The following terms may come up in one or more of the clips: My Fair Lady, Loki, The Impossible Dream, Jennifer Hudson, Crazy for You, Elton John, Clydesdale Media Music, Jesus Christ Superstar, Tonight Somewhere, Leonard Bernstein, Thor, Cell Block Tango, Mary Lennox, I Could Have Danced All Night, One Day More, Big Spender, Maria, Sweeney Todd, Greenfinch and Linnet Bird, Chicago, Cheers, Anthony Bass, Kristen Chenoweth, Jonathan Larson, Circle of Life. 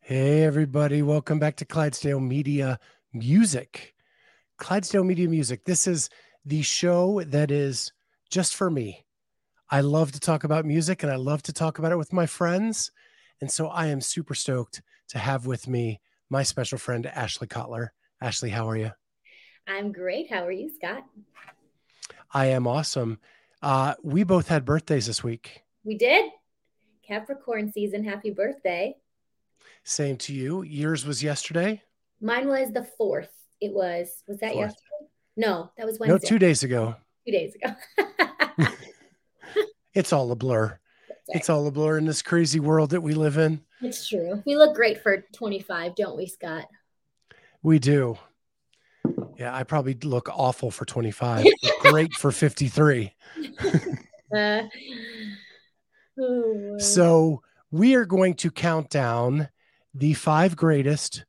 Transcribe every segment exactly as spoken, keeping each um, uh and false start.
Hey, everybody. Welcome back to Clydesdale Media Music. Clydesdale Media Music. This is the show that is just for me. I love to talk about music and I love to talk about it with my friends. And so I am super stoked to have with me my special friend, Ashley Cotler. Ashley, how are you? I'm great. How are you, Scott? I am awesome. Uh, we both had birthdays this week. We did. Capricorn season. Happy birthday. Same to you. Yours was yesterday. Mine was the fourth. It was, was that fourth. Yesterday? No, that was Wednesday. No, two days ago. Two days ago. It's all a blur. Sorry. It's all a blur in this crazy world that we live in. It's true. We look great for twenty-five, don't we, Scott? We do. Yeah, I probably look awful for twenty-five, but great for fifty-three. uh, oh. So we are going to count down the five greatest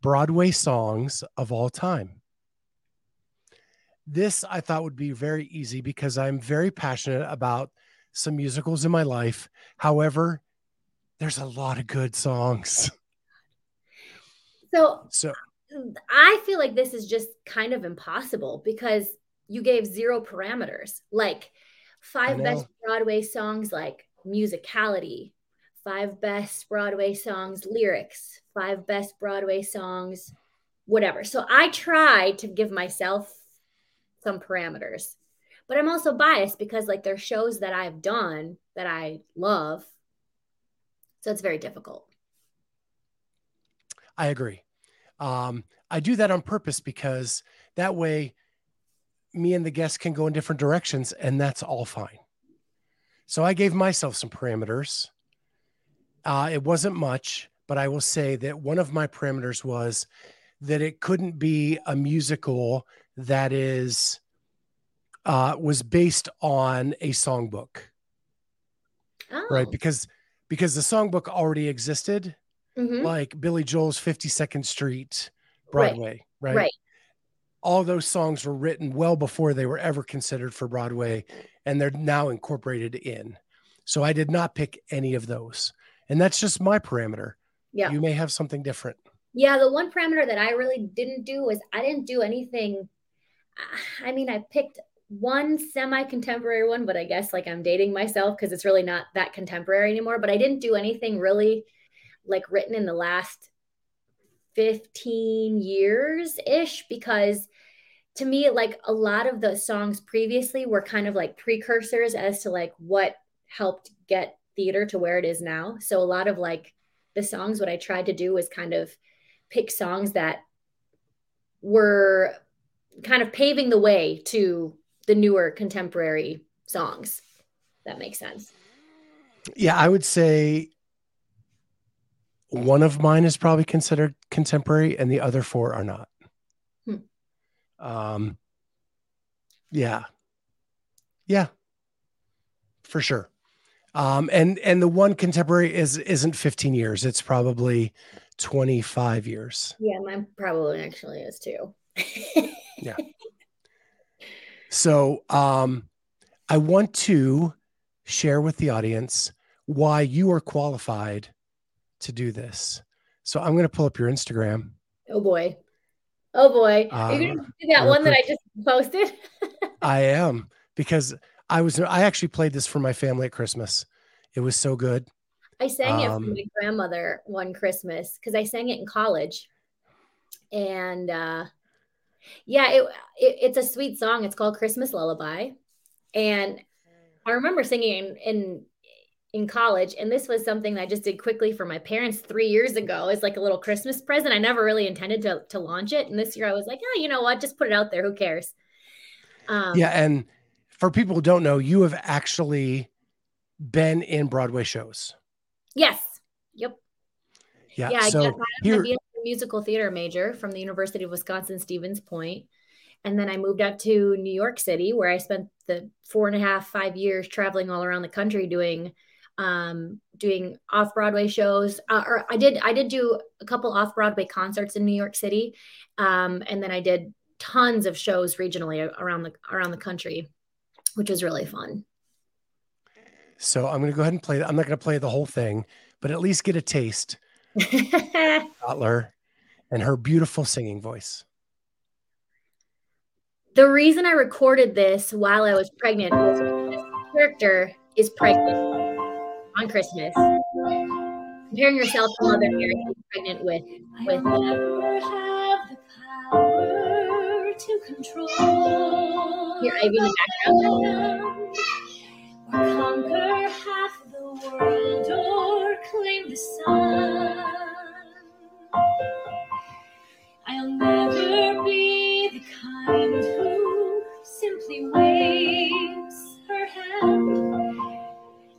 Broadway songs of all time. This I thought would be very easy because I'm very passionate about some musicals in my life. However, there's a lot of good songs. So, so I feel like this is just kind of impossible because you gave zero parameters, like five best Broadway songs, like musicality, five best Broadway songs, lyrics, five best Broadway songs, whatever. So I tried to give myself some parameters, but I'm also biased because like there's shows that I've done that I love. So it's very difficult. I agree. Um, I do that on purpose because that way me and the guests can go in different directions and that's all fine. So I gave myself some parameters. Uh, it wasn't much, but I will say that one of my parameters was that it couldn't be a musical that is, uh, was based on a songbook, oh. right? Because, because the songbook already existed. Mm-hmm. Like Billy Joel's fifty-second Street Broadway, right. right? Right. All those songs were written well before they were ever considered for Broadway, and they're now incorporated in. So I did not pick any of those. And that's just my parameter. Yeah. You may have something different. Yeah. The one parameter that I really didn't do was I didn't do anything. I mean, I picked one semi-contemporary one, but I guess like I'm dating myself because it's really not that contemporary anymore, but I didn't do anything really like written in the last fifteen years ish, because to me, like a lot of the songs previously were kind of like precursors as to like what helped get theater to where it is now. So a lot of like the songs, what I tried to do was kind of pick songs that were kind of paving the way to the newer contemporary songs. That makes sense. Yeah, I would say one of mine is probably considered contemporary and the other four are not. Hmm. Um, yeah. Yeah, for sure. Um, and, and the one contemporary is, isn't fifteen years. It's probably twenty-five years. Yeah. Mine probably actually is too. Yeah. So, um, I want to share with the audience why you are qualified to do this. So I'm going to pull up your Instagram. Oh boy. Oh boy. Are you um, going to do that one quick. That I just posted? I am, because I was, I actually played this for my family at Christmas. It was so good. I sang um, it for my grandmother one Christmas because I sang it in college. And uh, yeah, it, it it's a sweet song. It's called Christmas Lullaby. And I remember singing in, in in college. And this was something that I just did quickly for my parents three years ago as like a little Christmas present. I never really intended to to launch it. And this year I was like, yeah, you know what? Just put it out there. Who cares? Um, yeah. And for people who don't know, you have actually been in Broadway shows. Yes. Yep. Yeah. yeah so I guess I here, be musical theater major from the University of Wisconsin, Stevens Point. And then I moved out to New York City, where I spent the four and a half, five years traveling all around the country doing um, doing off-Broadway shows. Uh, or I did I did do a couple off-Broadway concerts in New York City. Um, and then I did tons of shows regionally around the around the country, which was really fun. So I'm going to go ahead and play. I'm not going to play the whole thing, but at least get a taste. Cotler and her beautiful singing voice. The reason I recorded this while I was pregnant was this character is pregnant on Christmas. Comparing yourself to Mother Mary, who's pregnant with with. I never have the power to control. Hear Ivy in the background. Or conquer half the world, or claim the sun. I'll never be the kind who simply waves her hand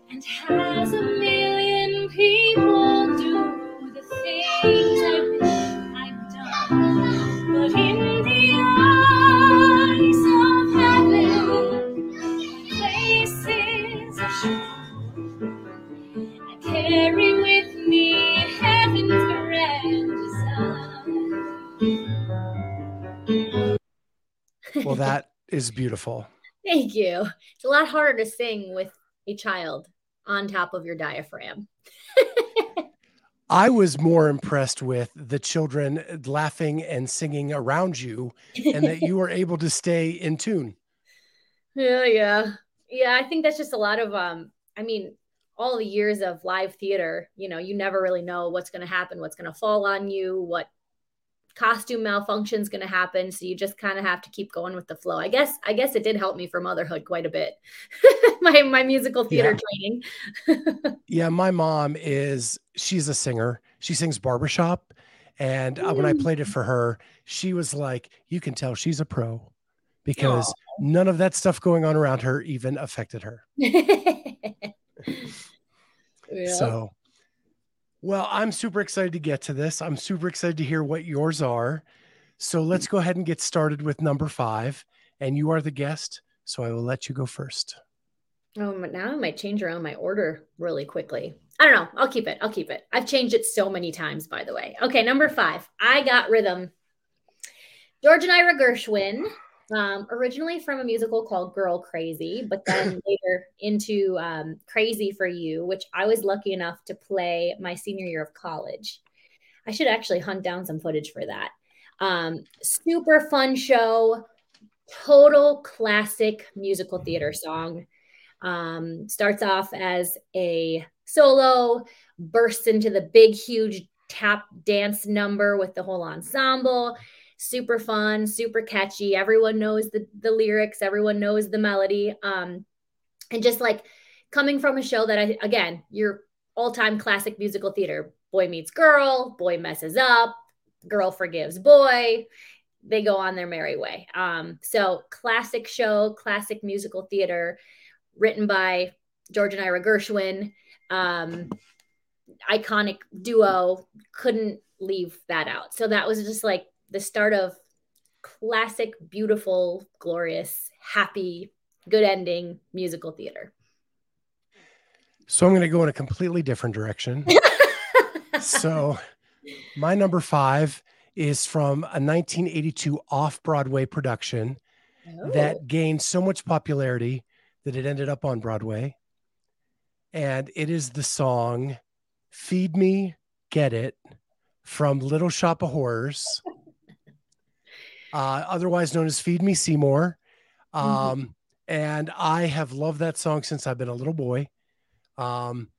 and has a million people do the things I wish I'd done. But in the eyes of heaven, places are shown. I carry with me heaven's grand design. Well, that is beautiful. Thank you. It's a lot harder to sing with a child on top of your diaphragm. I was more impressed with the children laughing and singing around you, and that you were able to stay in tune. Yeah, yeah. Yeah, I think that's just a lot of, um, I mean, all the years of live theater, you know, you never really know what's going to happen, what's going to fall on you, what costume malfunction is going to happen. So you just kind of have to keep going with the flow. I guess, I guess it did help me for motherhood quite a bit. my, my musical theater yeah. training. yeah. My mom is, she's a singer. She sings barbershop. And mm. when I played it for her, she was like, you can tell she's a pro because Aww. None of that stuff going on around her even affected her. Yeah. So, well, I'm super excited to get to this. I'm super excited to hear what yours are. So let's go ahead and get started with number five. And you are the guest, so I will let you go first. Oh, but now I might change around my order really quickly. I don't know. I'll keep it. I'll keep it. I've changed it so many times, by the way. Okay, number five. I Got Rhythm. George and Ira Gershwin. Um, originally from a musical called Girl Crazy, but then later into um, Crazy for You, which I was lucky enough to play my senior year of college. I should actually hunt down some footage for that. Um, super fun show, total classic musical theater song. Um, starts off as a solo, bursts into the big, huge tap dance number with the whole ensemble. Super fun, super catchy. Everyone knows the, the lyrics. Everyone knows the melody. Um, and just like coming from a show that, I, again, your all-time classic musical theater, boy meets girl, boy messes up, girl forgives boy. They go on their merry way. Um, so classic show, classic musical theater, written by George and Ira Gershwin. Um, iconic duo. Couldn't leave that out. So that was just like the start of classic, beautiful, glorious, happy, good ending musical theater. So I'm going to go in a completely different direction. So my number five is from a nineteen eighty-two off-Broadway production oh. that gained so much popularity that it ended up on Broadway. And it is the song Feed Me, Get It from Little Shop of Horrors. Uh, otherwise known as Feed Me, Seymour. Um, mm-hmm. And I have loved that song since I've been a little boy. Um,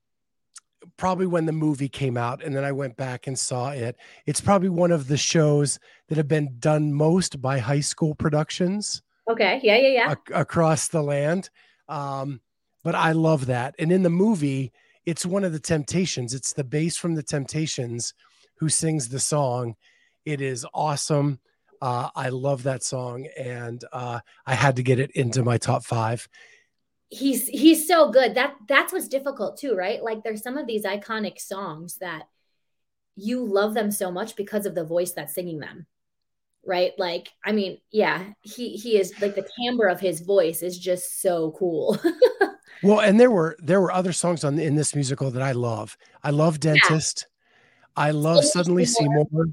probably when the movie came out, and then I went back and saw it. It's probably one of the shows that have been done most by high school productions. Okay, yeah, yeah, yeah. Ac- across the land. Um, but I love that. And in the movie, it's one of the Temptations. It's the bass from the Temptations who sings the song. It is awesome. Uh, I love that song, and uh, I had to get it into my top five. He's he's so good. That that's what's difficult too, right? Like there's some of these iconic songs that you love them so much because of the voice that's singing them, right? Like, I mean, yeah, he he is like, the timbre of his voice is just so cool. Well, and there were there were other songs on in this musical that I love. I love Dentist. Yeah. I love Suddenly Seymour. Seymour. Yep.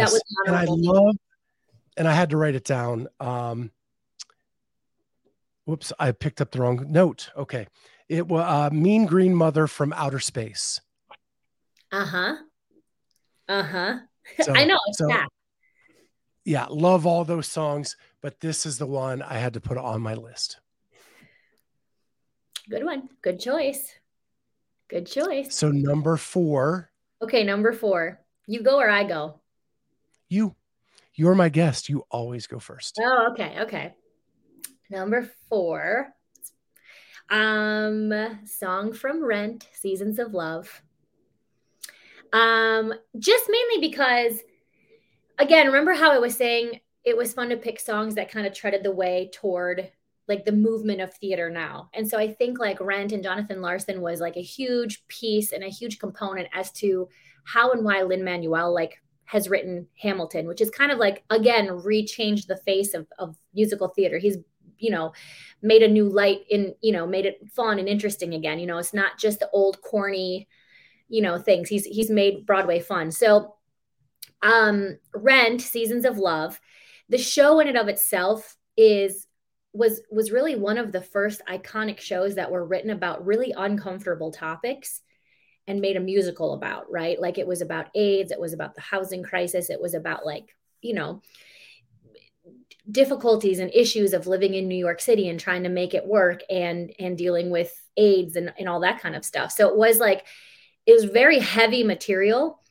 Yes, and I love, and I had to write it down. Um, whoops, I picked up the wrong note. Okay, it was uh, Mean Green Mother from Outer Space. Uh huh. Uh huh. So, I know. It's so, that. Yeah, love all those songs, but this is the one I had to put on my list. Good one. Good choice. Good choice. So number four. Okay, number four. You go or I go? You. You're my guest. You always go first. Oh, okay. Okay. Number four. Um, song from Rent, Seasons of Love. Um, just mainly because, again, remember how I was saying it was fun to pick songs that kind of treaded the way toward like the movement of theater now. And so I think like Rent and Jonathan Larson was like a huge piece and a huge component as to how and why Lin-Manuel like has written Hamilton, which is kind of like, again, rechanged the face of, of musical theater. He's, you know, made a new light in, you know, made it fun and interesting again. You know, it's not just the old corny, you know, things. He's, he's made Broadway fun. So um, Rent, Seasons of Love, the show in and of itself is, was, was really one of the first iconic shows that were written about really uncomfortable topics and made a musical about, right? Like it was about AIDS. It was about the housing crisis. It was about like, you know, difficulties and issues of living in New York City and trying to make it work and, and dealing with AIDS and, and all that kind of stuff. So it was like, it was very heavy material.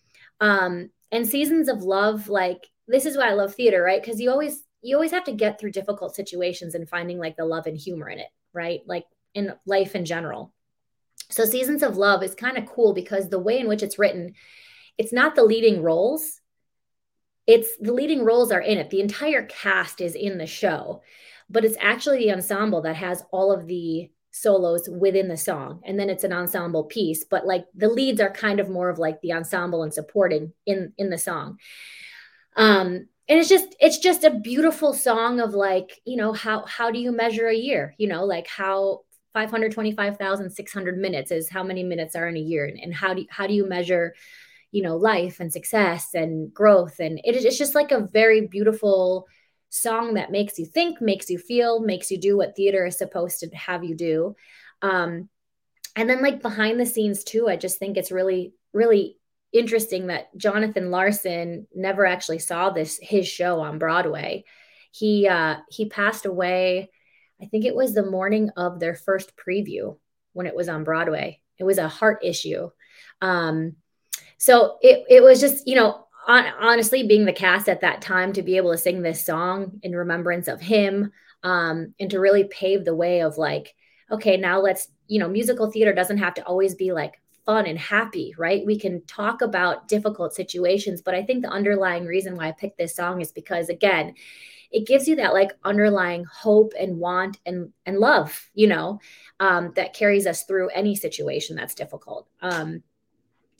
Um, and Seasons of Love, like, this is why I love theater, right? Because you always, you always have to get through difficult situations and finding like the love and humor in it, right? Like in life in general. So Seasons of Love is kind of cool because the way in which it's written, it's not the leading roles. It's the leading roles are in it. The entire cast is in the show, but it's actually the ensemble that has all of the solos within the song. And then it's an ensemble piece, but like the leads are kind of more of like the ensemble and supporting in, in the song. Um, and it's just, it's just a beautiful song of like, you know, how, how do you measure a year? You know, like how five hundred twenty-five thousand six hundred minutes is how many minutes are in a year. And, and how do you, how do you measure, you know, life and success and growth. And it is, it's just like a very beautiful song that makes you think, makes you feel, makes you do what theater is supposed to have you do. Um, and then like behind the scenes too, I just think it's really, really interesting that Jonathan Larson never actually saw this, his show on Broadway. He, uh, he passed away. I think it was the morning of their first preview when it was on Broadway. It was a heart issue. Um, so it, it was just, you know, honestly, being the cast at that time to be able to sing this song in remembrance of him, um, and to really pave the way of like, okay, now let's, you know, musical theater doesn't have to always be like fun and happy, right? We can talk about difficult situations, but I think the underlying reason why I picked this song is because, again, it gives you that like underlying hope and want and, and love, you know, um, that carries us through any situation that's difficult. Um,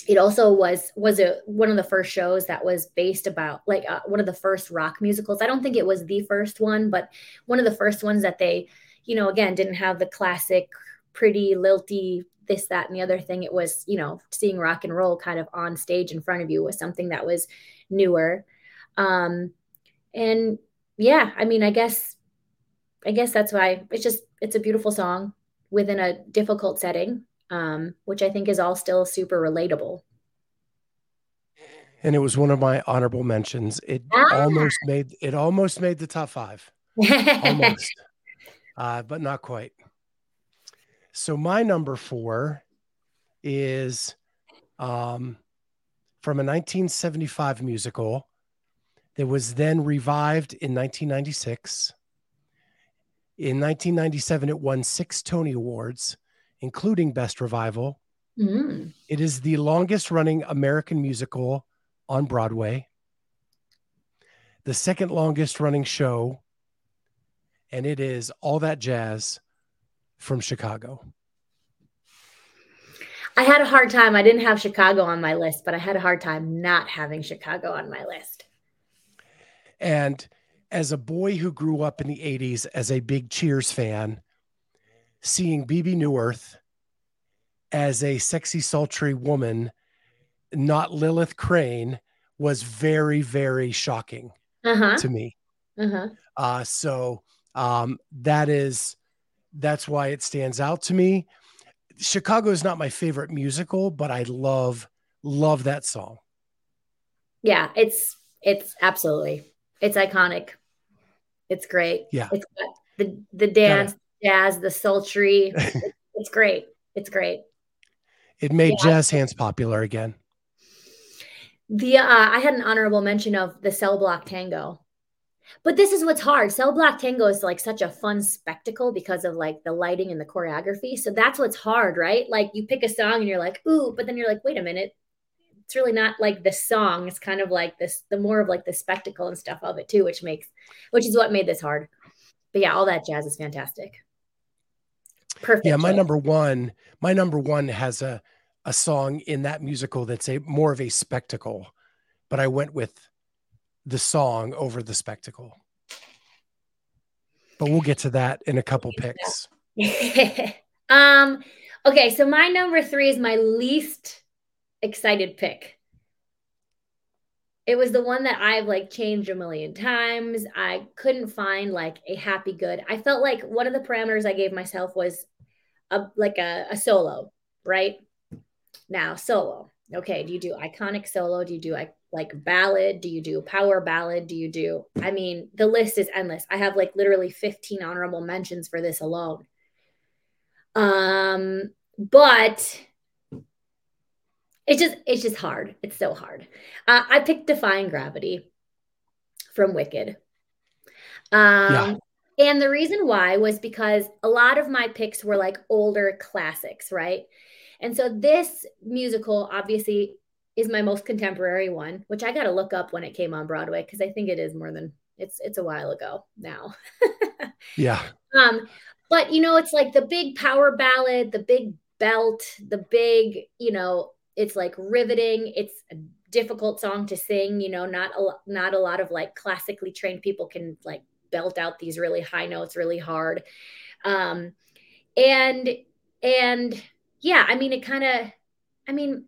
It also was was a, one of the first shows that was based about like uh, one of the first rock musicals. I don't think it was the first one, but one of the first ones that they, you know, again, didn't have the classic pretty lilty this, that, and the other thing. It was, you know, seeing rock and roll kind of on stage in front of you was something that was newer. Um, and yeah, I mean, I guess, I guess that's why it's just, it's a beautiful song within a difficult setting. Um, which I think is all still super relatable. And it was one of my honorable mentions. It ah. almost made it almost made the top five, almost, uh, but not quite. So my number four is um, from a nineteen seventy-five musical that was then revived in nineteen ninety-six. In nineteen ninety-seven, it won six Tony Awards, including Best Revival. Mm. It is the longest running American musical on Broadway, the second longest running show, and it is All That Jazz from Chicago. I had a hard time. I didn't have Chicago on my list, but I had a hard time not having Chicago on my list. And as a boy who grew up in the eighties as a big Cheers fan, seeing Bebe Neuwirth as a sexy, sultry woman, not Lilith Crane, was very, very shocking uh-huh. to me. Uh-huh. Uh, so um, that is, that's why it stands out to me. Chicago is not my favorite musical, but I love, love that song. Yeah, it's, it's absolutely, it's iconic. It's great. Yeah. It's got the, the dance, the jazz, the sultry. It's great. It's great. It made yeah. jazz hands popular again. The, uh, I had an honorable mention of the Cell Block Tango. But this is what's hard. Cell Block Tango is like such a fun spectacle because of like the lighting and the choreography. So that's what's hard, right? Like you pick a song and you're like, ooh, but then you're like, wait a minute. It's really not like the song. It's kind of like this, the more of like the spectacle and stuff of it too, which makes, which is what made this hard. But yeah, all that jazz is fantastic. Perfect. Yeah, my number one, my number one has a, a song in that musical that's a more of a spectacle, but I went with the song over the spectacle, but we'll get to that in a couple picks. um, okay. So my number three is my least excited pick. It was the one that I've like changed a million times. I couldn't find like a happy good. I felt like one of the parameters I gave myself was a, like a, a solo, right? Now solo. Okay. Do you do iconic solo? Do you do like, like ballad? Do you do power ballad? Do you do, I mean, the list is endless. I have like literally fifteen honorable mentions for this alone. Um, but it's just, it's just hard. It's so hard. Uh, I picked Defying Gravity from Wicked. Um, yeah. And the reason why was because a lot of my picks were like older classics, right? And so this musical obviously is my most contemporary one, which I got to look up when it came on Broadway because I think it is more than it's it's a while ago now. yeah. Um, but you know, it's like the big power ballad, the big belt, the big, you know, it's like riveting. It's a difficult song to sing. You know, not a not a lot of like classically trained people can like belt out these really high notes really hard, um, and and yeah, I mean, it kind of, I mean.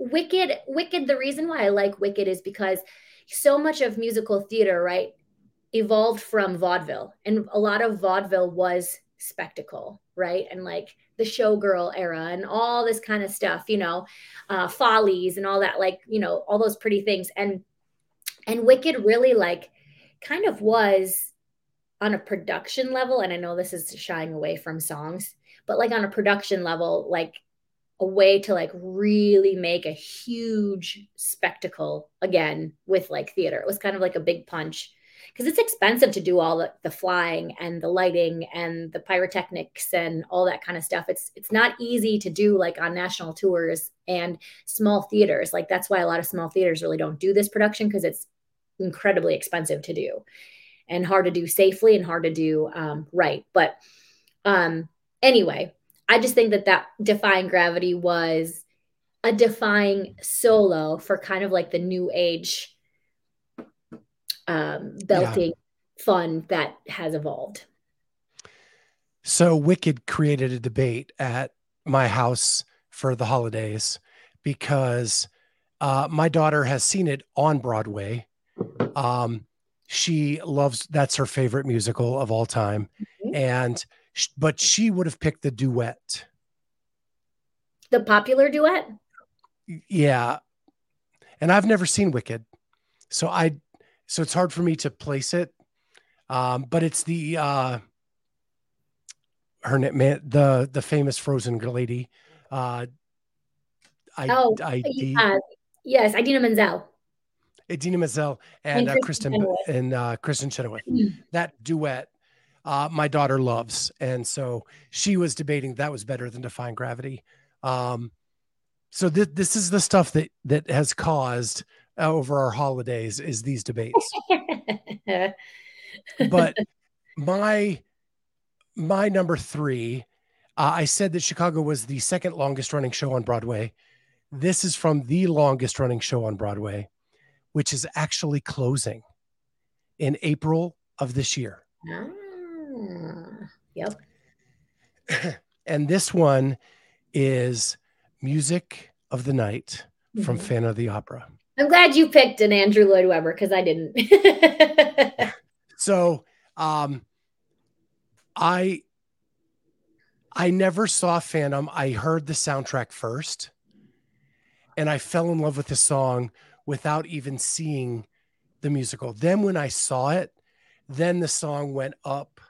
Wicked, Wicked, the reason why I like Wicked is because so much of musical theater, right, evolved from vaudeville. And a lot of vaudeville was spectacle, right? And like the showgirl era and all this kind of stuff, you know, uh, follies and all that, like, you know, all those pretty things. And, and Wicked really like kind of was on a production level. And I know this is shying away from songs, but like on a production level, like, a way to like really make a huge spectacle again with like theater. It was kind of like a big punch because it's expensive to do all the, the flying and the lighting and the pyrotechnics and all that kind of stuff. It's, it's not easy to do like on national tours and small theaters. Like that's why a lot of small theaters really don't do this production because it's incredibly expensive to do and hard to do safely and hard to do um, right. But um, anyway, I just think that that Defying Gravity was a defying solo for kind of like the new age um, belting yeah. fun that has evolved. So Wicked created a debate at my house for the holidays because uh, my daughter has seen it on Broadway. Um, she loves, that's her favorite musical of all time. Mm-hmm. And but she would have picked the duet. The popular duet? Yeah. And I've never seen Wicked. So I, so it's hard for me to place it. Um, but it's the, uh, her man, the, the famous Frozen lady. Uh, I, oh, I, uh, yes. Idina Menzel. Idina Menzel and, and Kristen, uh, Kristen and uh, Kristen Chenoweth. Mm-hmm. That duet. Uh, my daughter loves. And so she was debating that was better than Defying Gravity. Um, so th- this is the stuff that, that has caused uh, over our holidays is these debates. But my, my number three, Uh, I said that Chicago was the second longest running show on Broadway. This is from the longest running show on Broadway, which is actually closing in April of this year. Ah, yep. And this one is Music of the Night mm-hmm. from Phantom of the Opera. I'm glad you picked an Andrew Lloyd Webber because I didn't. So um, I I never saw Phantom. I heard the soundtrack first, and I fell in love with the song without even seeing the musical. Then when I saw it, then the song went up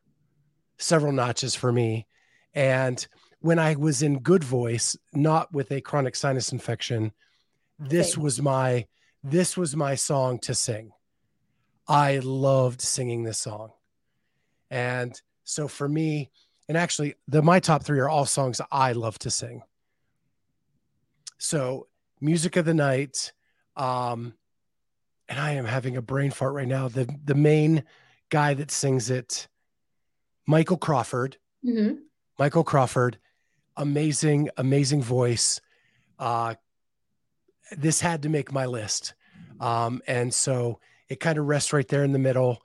several notches for me. And when I was in good voice, not with a chronic sinus infection, this was my this was my song to sing. I loved singing this song. And so for me, and actually the my top three are all songs I love to sing. So Music of the Night, um, and I am having a brain fart right now. The the main guy that sings it, Michael Crawford. Mm-hmm. Michael Crawford, amazing, amazing voice. Uh, this had to make my list. Um, and so it kind of rests right there in the middle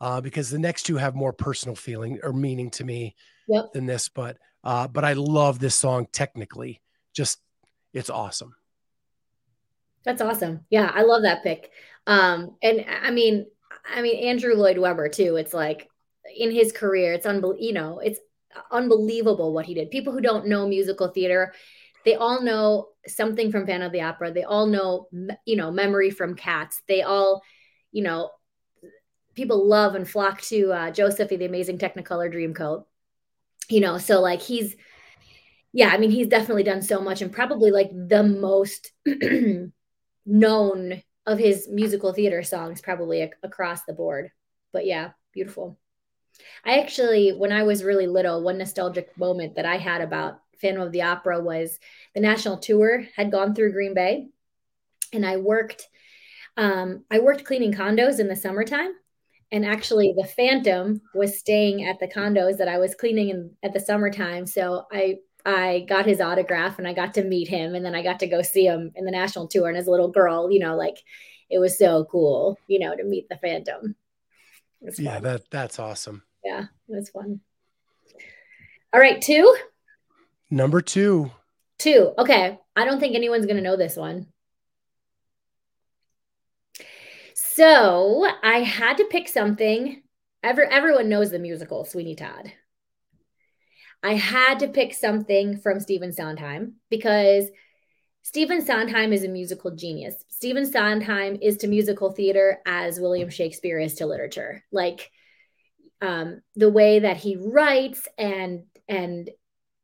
uh, because the next two have more personal feeling or meaning to me yep. than this. But uh, but I love this song technically. Just, it's awesome. That's awesome. Yeah, I love that pick. Um, and I mean, I mean, Andrew Lloyd Webber too. It's like in his career, it's unbelievable. You know, it's unbelievable what he did. People who don't know musical theater, they all know something from Phantom of the Opera. They all know, you know, Memory from Cats. They all, you know, people love and flock to uh, Joseph, the Amazing Technicolor Dreamcoat. You know, so like he's, yeah, I mean, he's definitely done so much and probably like the most known of his musical theater songs probably ac- across the board. But yeah, beautiful. I actually, when I was really little, one nostalgic moment that I had about Phantom of the Opera was the national tour had gone through Green Bay, and I worked, um, I worked cleaning condos in the summertime, and actually the Phantom was staying at the condos that I was cleaning in, at the summertime, so I, I got his autograph, and I got to meet him, and then I got to go see him in the national tour, and as a little girl, you know, like, it was so cool, you know, to meet the Phantom. Yeah, that that's awesome. Yeah, that's fun. All right, two. Number two. Two. Okay. I don't think anyone's going to know this one. So I had to pick something. Every, everyone knows the musical, Sweeney Todd. I had to pick something from Stephen Sondheim because Stephen Sondheim is a musical genius. Stephen Sondheim is to musical theater as William Shakespeare is to literature. Like, Um, the way that he writes and and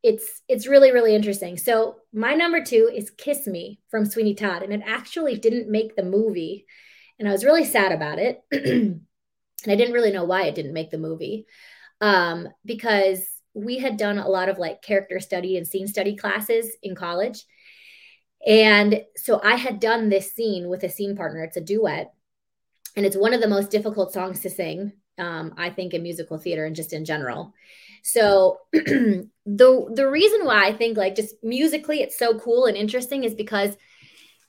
it's it's really, really interesting. So my number two is Kiss Me from Sweeney Todd. And it actually didn't make the movie. And I was really sad about it. And I didn't really know why it didn't make the movie. Um, because we had done a lot of like character study and scene study classes in college. And so I had done this scene with a scene partner. It's a duet. And it's one of the most difficult songs to sing. Um, I think in musical theater and just in general. So the the reason why I think like just musically it's so cool and interesting is because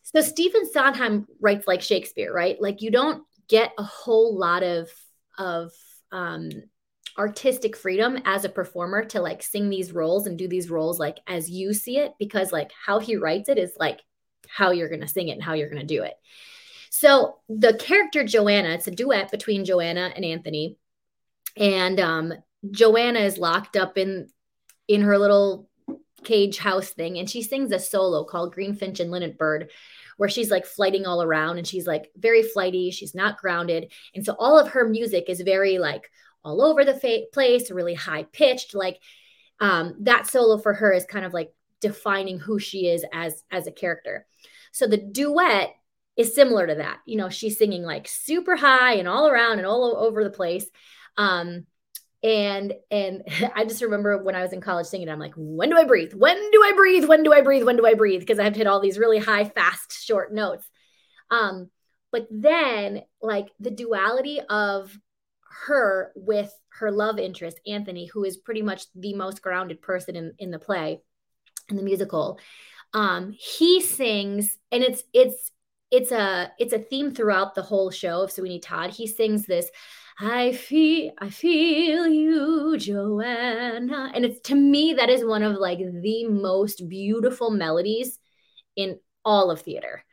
so Stephen Sondheim writes like Shakespeare, right? Like you don't get a whole lot of of um, artistic freedom as a performer to like sing these roles and do these roles like as you see it, because like how he writes it is like how you're gonna sing it and how you're gonna do it. So the character Joanna, it's a duet between Joanna and Anthony. And um, Joanna is locked up in in her little cage house thing. And she sings a solo called Greenfinch and Linnet Bird, where she's like flighting all around. And she's like very flighty. She's not grounded. And so all of her music is very like all over the fa- place, really high pitched. Like um, that solo for her is kind of like defining who she is as, as a character. So the duet is similar to that. You know, she's singing like super high and all around and all over the place. Um, and and I just remember when I was in college singing, I'm like, when do I breathe? When do I breathe? When do I breathe? When do I breathe? Because I've hit all these really high, fast, short notes. Um, but then like the duality of her with her love interest, Anthony, who is pretty much the most grounded person in, in the play, in the musical. Um, he sings, and it's it's it's a it's a theme throughout the whole show of Sweeney Todd. He sings this, I feel I feel you, Joanna. And it's, to me, that is one of like the most beautiful melodies in all of theater.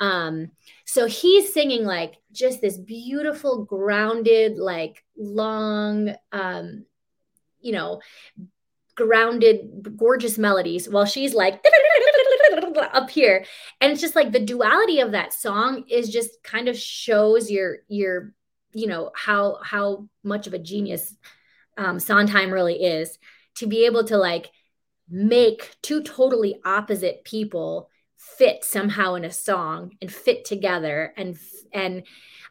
Um, so he's singing like just this beautiful, grounded, like long, um, you know, grounded, gorgeous melodies, while she's like up here. And it's just like the duality of that song is just kind of shows your, your, you know, how, how much of a genius, um, Sondheim really is, to be able to like make two totally opposite people fit somehow in a song and fit together. And, and,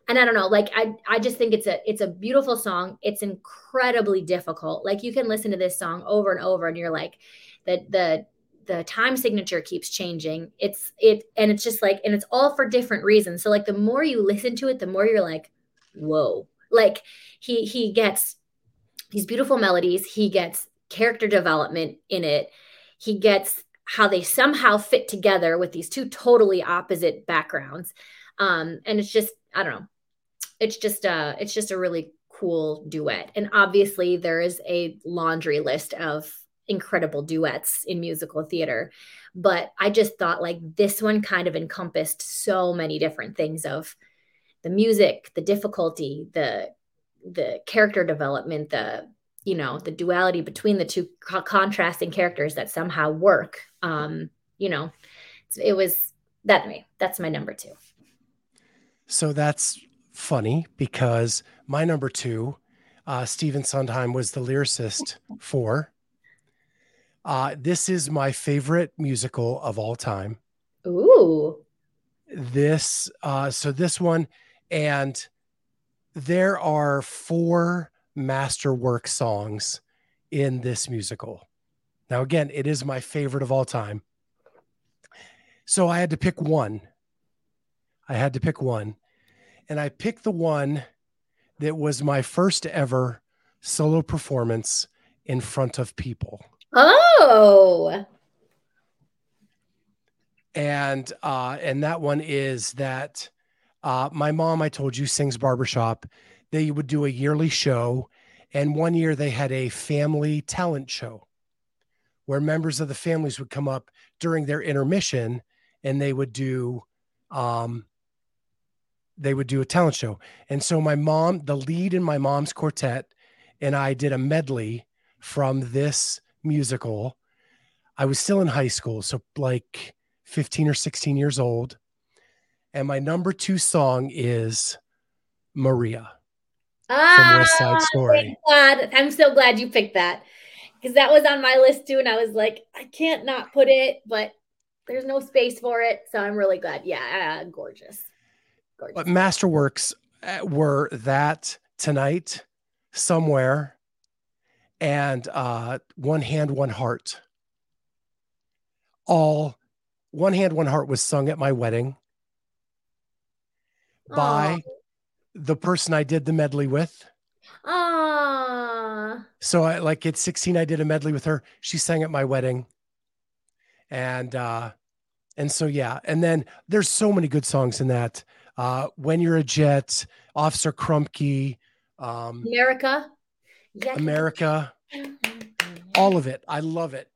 and I don't know, like, I, I just think it's a, it's a beautiful song. It's incredibly difficult. Like, you can listen to this song over and over and you're like, the, the, the time signature keeps changing. It's it. And it's just like, and it's all for different reasons. So like, the more you listen to it, the more you're like, whoa, like he, he gets these beautiful melodies. He gets character development in it. He gets how they somehow fit together with these two totally opposite backgrounds. Um, and it's just, I don't know. It's just uh it's just a really cool duet. And obviously there is a laundry list of incredible duets in musical theater, but I just thought like this one kind of encompassed so many different things of the music, the difficulty, the, the character development, the, you know, the duality between the two co- contrasting characters that somehow work. Um, you know, it was that me. That's my number two. So that's funny, because my number two, uh, Stephen Sondheim was the lyricist for. Uh, this is my favorite musical of all time. Ooh. This, uh, so this one, and there are four masterwork songs in this musical. Now, again, it is my favorite of all time. So I had to pick one. I had to pick one. And I picked the one that was my first ever solo performance in front of people. Oh. And uh, and that one is that uh, my mom, I told you, sings barbershop. They would do a yearly show. And one year they had a family talent show where members of the families would come up during their intermission, and they would do, um, they would do a talent show. And so my mom, the lead in my mom's quartet, and I did a medley from this musical. I was still in high school, so like fifteen or sixteen years old. And my number two song is Maria. Ah, West Side Story. Thank God. I'm so glad you picked that, because that was on my list too. And I was like, I can't not put it, but there's no space for it. So I'm really glad. Yeah. Uh, gorgeous. gorgeous. But masterworks were that, Tonight, Somewhere, and uh, One Hand, One Heart. All One Hand, One Heart was sung at my wedding by Aww. the person I did the medley with. Ah. So I like at sixteen, I did a medley with her. She sang at my wedding. And, uh, and so, yeah. And then there's so many good songs in that. Uh, When You're a Jet, Officer Krumke, um, America, yes. America, all of it. I love it.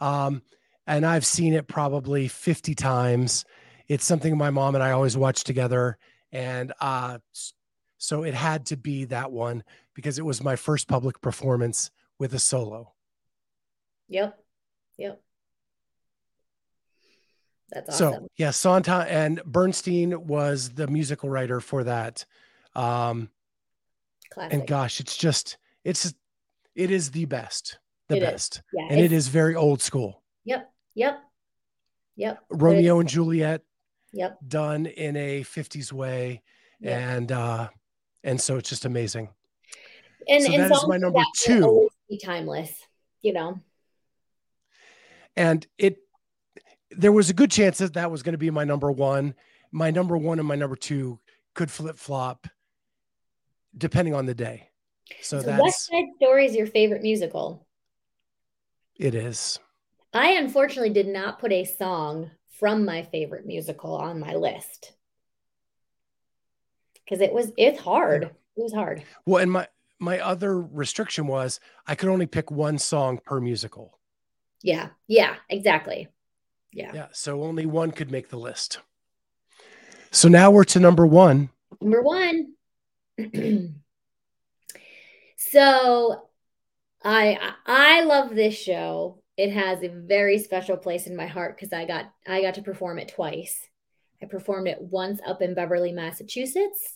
Um, and I've seen it probably fifty times. It's something my mom and I always watch together. And uh, so it had to be that one, because it was my first public performance with a solo. Yep. Yep. That's awesome. So yeah, Sondheim, and Bernstein was the musical writer for that. Um, Classic. And gosh, it's just, it's, it is the best, the it best. Is. Yeah, and it is very old school. Yep. Yep. Yep. Romeo and Juliet. Yep. Done in a fifties way. Yep. And, uh, and so it's just amazing. And, so and that is my number two. Be timeless, you know? And it, there was a good chance that that was going to be my number one. My number one and my number two could flip flop depending on the day. So, so that's West Side Story is your favorite musical. It is. I unfortunately did not put a song from my favorite musical on my list because it was it's hard. It was hard. Well, and my my other restriction was I could only pick one song per musical. Yeah. Yeah. Exactly. Yeah. Yeah. So only one could make the list. So now we're to number one. Number one. So I I love this show. It has a very special place in my heart because I got I got to perform it twice. I performed it once up in Beverly, Massachusetts,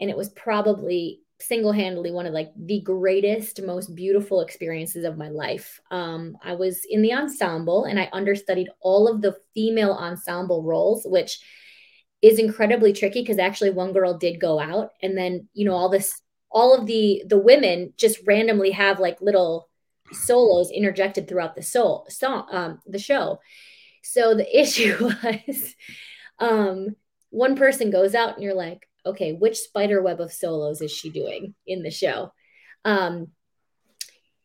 and it was probably single-handedly one of like the greatest, most beautiful experiences of my life. Um, I was in the ensemble and I understudied all of the female ensemble roles, which is incredibly tricky because actually one girl did go out, and then, you know, all this, all of the, the women just randomly have like little solos interjected throughout the soul, song, um, the show. So the issue was um, one person goes out and you're like, okay, which spider web of solos is she doing in the show? Um,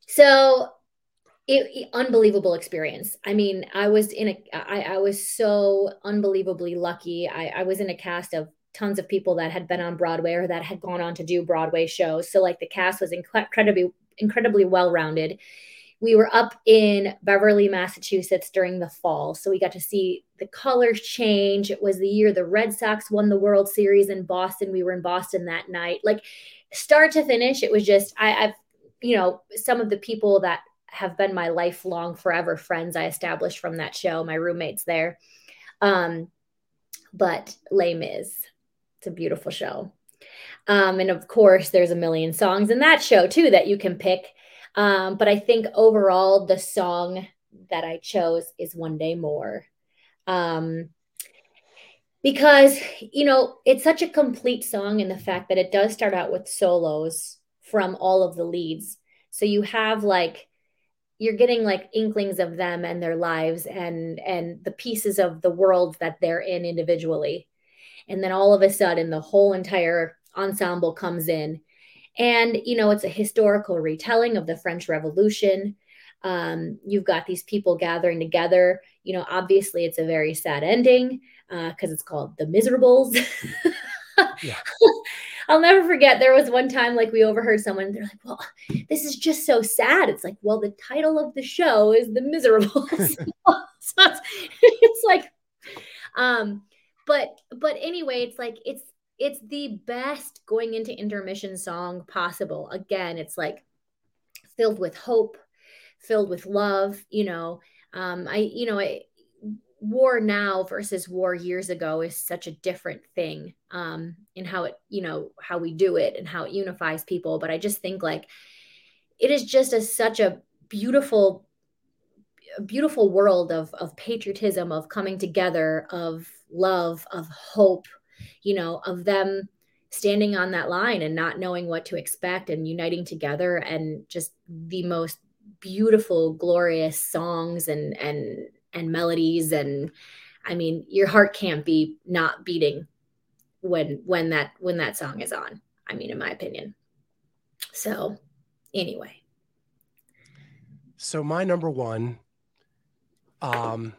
so it, it, unbelievable experience. I mean, I was in a, I, I was so unbelievably lucky. I, I was in a cast of tons of people that had been on Broadway or that had gone on to do Broadway shows. So like the cast was incredibly, incredibly well-rounded. We were up in Beverly, Massachusetts during the fall. So we got to see the colors change. It was the year the Red Sox won the World Series in Boston. We were in Boston that night. Like start to finish, it was just, I, I've, you know, some of the people that have been my lifelong forever friends I established from that show, my roommates there. Um, but Les Mis, it's a beautiful show. Um, and of course, there's a million songs in that show too that you can pick. Um, but I think overall, the song that I chose is One Day More. Um, because, you know, it's such a complete song in the fact that it does start out with solos from all of the leads. So you have like, you're getting like inklings of them and their lives and, and the pieces of the world that they're in individually. And then all of a sudden, the whole entire ensemble comes in. And, you know, it's a historical retelling of the French Revolution. Um, you've got these people gathering together. You know, obviously, it's a very sad ending because uh, it's called The Miserables. Yeah. I'll never forget. There was one time like we overheard someone. They're like, well, this is just so sad. It's like, well, the title of the show is The Miserables. So it's, it's like um, but but anyway, it's like it's. It's the best going into intermission song possible. Again, it's like filled with hope, filled with love. You know, um, I, you know, I, war now versus war years ago is such a different thing um, in how it, you know, how we do it and how it unifies people. But I just think like it is just a, such a beautiful, beautiful world of of patriotism, of coming together, of love, of hope. You know, of them standing on that line and not knowing what to expect and uniting together, and just the most beautiful, glorious songs and and and melodies. And I mean, your heart can't be not beating when when that when that song is on. I mean, in my opinion. So anyway. So my number one, um,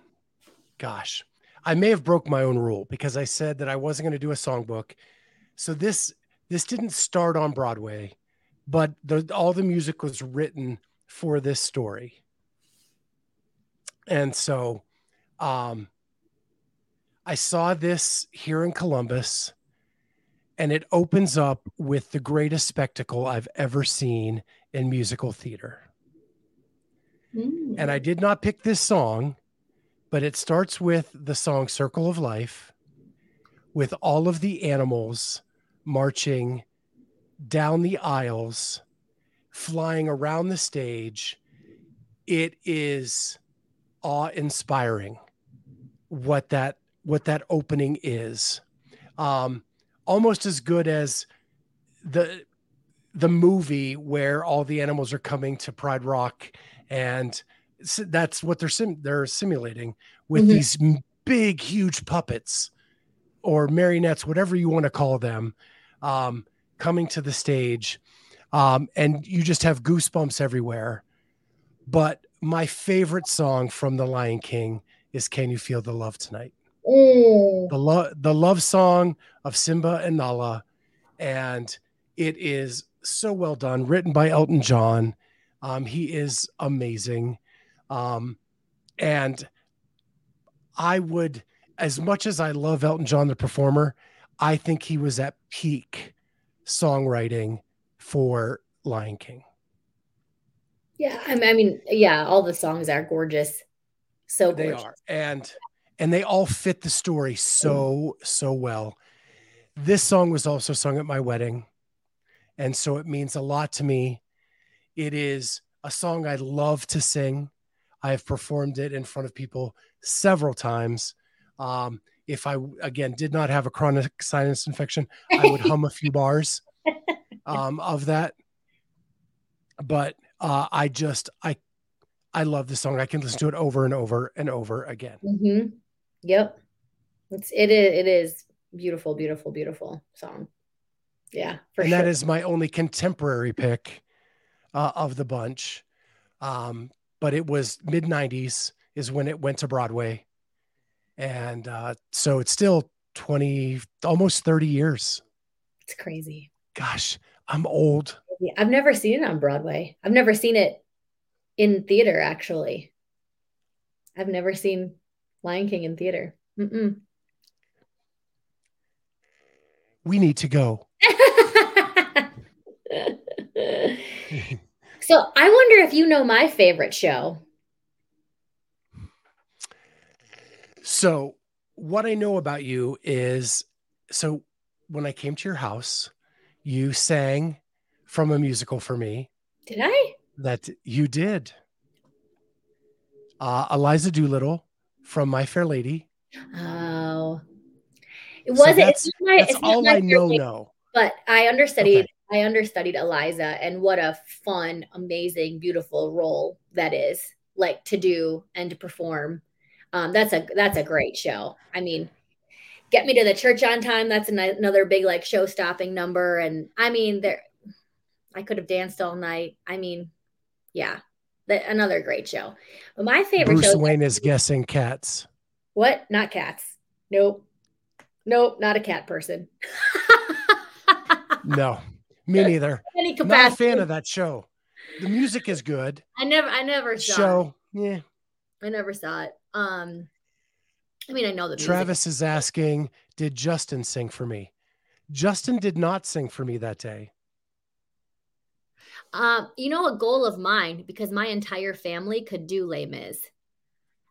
gosh. I may have broke my own rule because I said that I wasn't going to do a songbook. So this, this didn't start on Broadway, but the, all the music was written for this story. And so um, I saw this here in Columbus, and it opens up with the greatest spectacle I've ever seen in musical theater. Mm. And I did not pick this song, but it starts with the song Circle of Life, with all of the animals marching down the aisles, flying around the stage. It is awe-inspiring what that what that opening is. Um, almost as good as the the movie where all the animals are coming to Pride Rock, and so that's what they're sim- they're simulating with mm-hmm. these big, huge puppets or marionettes, whatever you want to call them, um, coming to the stage. Um, and you just have goosebumps everywhere. But my favorite song from The Lion King is Can You Feel the Love Tonight? Mm. The, lo- the love song of Simba and Nala. And it is so well done, written by Elton John. Um, he is amazing. Um, and I would, as much as I love Elton John, the performer, I think he was at peak songwriting for Lion King. Yeah, I mean, yeah, all the songs are gorgeous. So gorgeous. They are. And and they all fit the story so, so well. This song was also sung at my wedding. And so it means a lot to me. It is a song I love to sing. I have performed it in front of people several times. Um, if I, again, did not have a chronic sinus infection, I would hum a few bars um, of that. But uh, I just, I I love this song. I can listen to it over and over and over again. Mm-hmm. Yep. It's, it is, it is beautiful, beautiful, beautiful song. Yeah, for and sure. That is my only contemporary pick uh, of the bunch. Um, but it was mid nineties is when it went to Broadway. And uh, so it's still twenty, almost thirty years. It's crazy. Gosh, I'm old. Yeah, I've never seen it on Broadway. I've never seen it in theater, actually. I've never seen Lion King in theater. Mm-mm. We need to go. So I wonder if you know my favorite show. So what I know about you is, so when I came to your house, you sang from a musical for me. Did I? That you did. Uh, Eliza Doolittle from My Fair Lady. Oh, it was. So that's, it's my, that's it's all my I know. Lady, no, but I understudied. Okay. I understudied Eliza, and what a fun, amazing, beautiful role that is, like, to do and to perform. Um, that's a that's a great show. I mean, Get Me to the Church on Time. That's an, another big, like, show stopping number. And I mean, there, I could have danced all night. I mean, yeah, the, another great show. But my favorite Bruce show. Bruce Wayne is guessing Cats. What? Not Cats. Nope. Nope. Not a cat person. No. Me neither. Any capacity. Not a fan of that show. The music is good. I never, I never saw show. It. Yeah, I never saw it. Um, I mean, I know the music. Travis is asking, did Justin sing for me? Justin did not sing for me that day. Um, you know, a goal of mine, because my entire family could do Les Mis.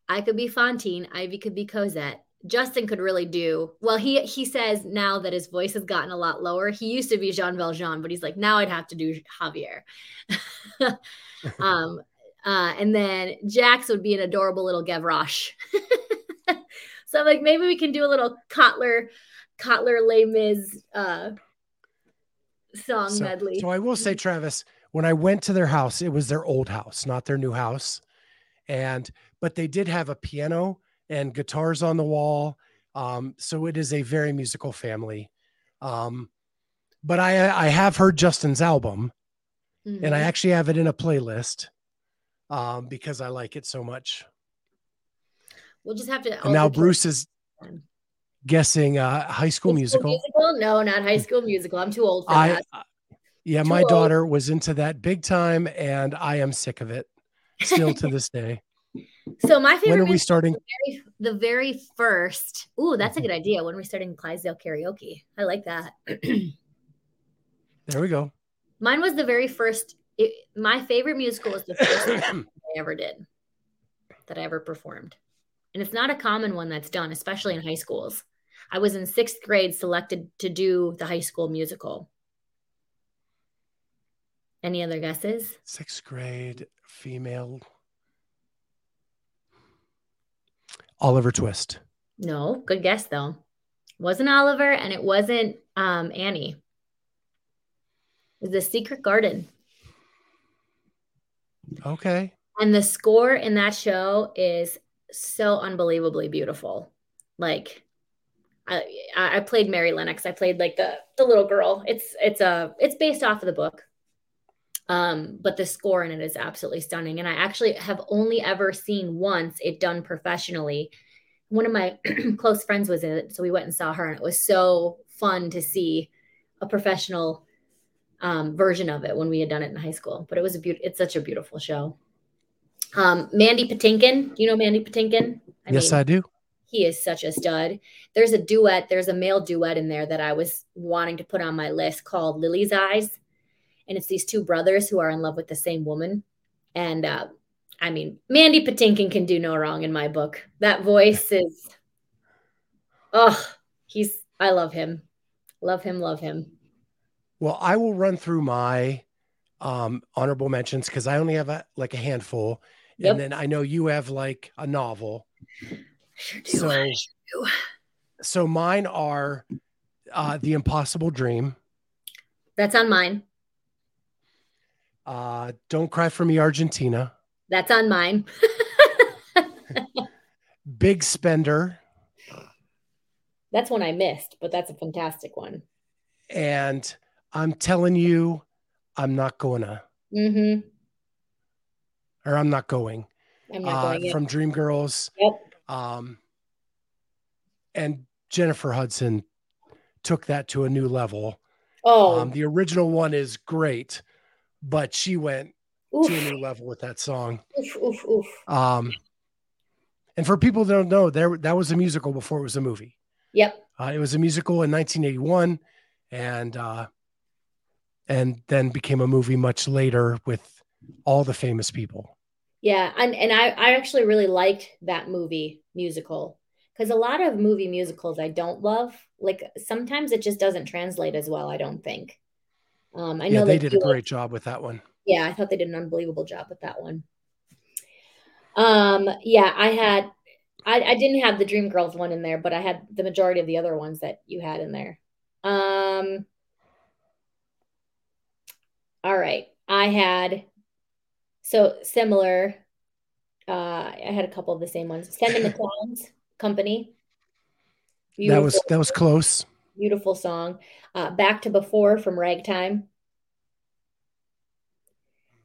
I could be Fantine. Ivy could be Cosette. Justin could really do well. He he says now that his voice has gotten a lot lower. He used to be Jean Valjean, but he's like, now I'd have to do Javier. um, uh, and then Jax would be an adorable little Gavroche. So I'm like, maybe we can do a little Cotler, Cotler Les Mis uh, song so, medley. So I will say, Travis, when I went to their house, it was their old house, not their new house, and but they did have a piano and guitars on the wall. Um, so it is a very musical family. Um, but I, I have heard Justin's album, mm-hmm. and I actually have it in a playlist um, because I like it so much. We'll just have to. And now Bruce is guessing uh, High School Musical. Musical. No, not High School Musical. I'm too old for I, that. Uh, yeah, too my old. Daughter was into that big time, and I am sick of it still to this day. So my favorite. When are we starting? The very, the very first. Ooh, that's a good idea. When are we starting Clydesdale karaoke? I like that. There we go. Mine was the very first. It, my favorite musical was the first I ever did, that I ever performed, and it's not a common one that's done, especially in high schools. I was in sixth grade, selected to do the High School Musical. Any other guesses? Sixth grade, female. Oliver Twist. No, good guess though. Wasn't Oliver, and it wasn't um, Annie. It was The Secret Garden. Okay. And the score in that show is so unbelievably beautiful. Like, I I played Mary Lennox. I played like the the little girl. It's it's a it's based off of the book. Um, but the score in it is absolutely stunning. And I actually have only ever seen once it done professionally. One of my close friends was in it, so we went and saw her, and it was so fun to see a professional um, version of it when we had done it in high school. But it was a be- it's such a beautiful show. Um, Mandy Patinkin, you know Mandy Patinkin? I yes, mean, I do. He is such a stud. There's a duet. There's a male duet in there that I was wanting to put on my list called Lily's Eyes. And it's these two brothers who are in love with the same woman. And uh, I mean, Mandy Patinkin can do no wrong in my book. That voice is, oh, he's, I love him. Love him, love him. Well, I will run through my um, honorable mentions because I only have a, like a handful. Yep. And then I know you have like a novel. Sure do. So, I sure do. So mine are uh, The Impossible Dream. That's on mine. Uh, Don't Cry for Me, Argentina. That's on mine. Big Spender. That's one I missed, but that's a fantastic one. And I'm telling you, I'm not gonna. Mm-hmm. Or I'm not going. I'm not uh, going yet. From Dream Girls. Yep. Um, and Jennifer Hudson took that to a new level. Oh, um, the original one is great. But she went oof. to a new level with that song. Oof, oof, oof. Um, and for people that don't know, there that was a musical before it was a movie. Yep. Uh, it was a musical in nineteen eighty-one, and uh, and then became a movie much later with all the famous people. Yeah, and and I, I actually really liked that movie musical because a lot of movie musicals I don't love. Like sometimes it just doesn't translate as well, I don't think. Um, I know yeah, they, they did a great like, job with that one. Yeah, I thought they did an unbelievable job with that one. Um, yeah, I had, I, I didn't have the Dream Girls one in there, but I had the majority of the other ones that you had in there. Um, all right, I had so similar. Uh, I had a couple of the same ones. Send in the Clowns Company. Beautiful. That was that was close. Beautiful song. Uh, Back to Before from Ragtime.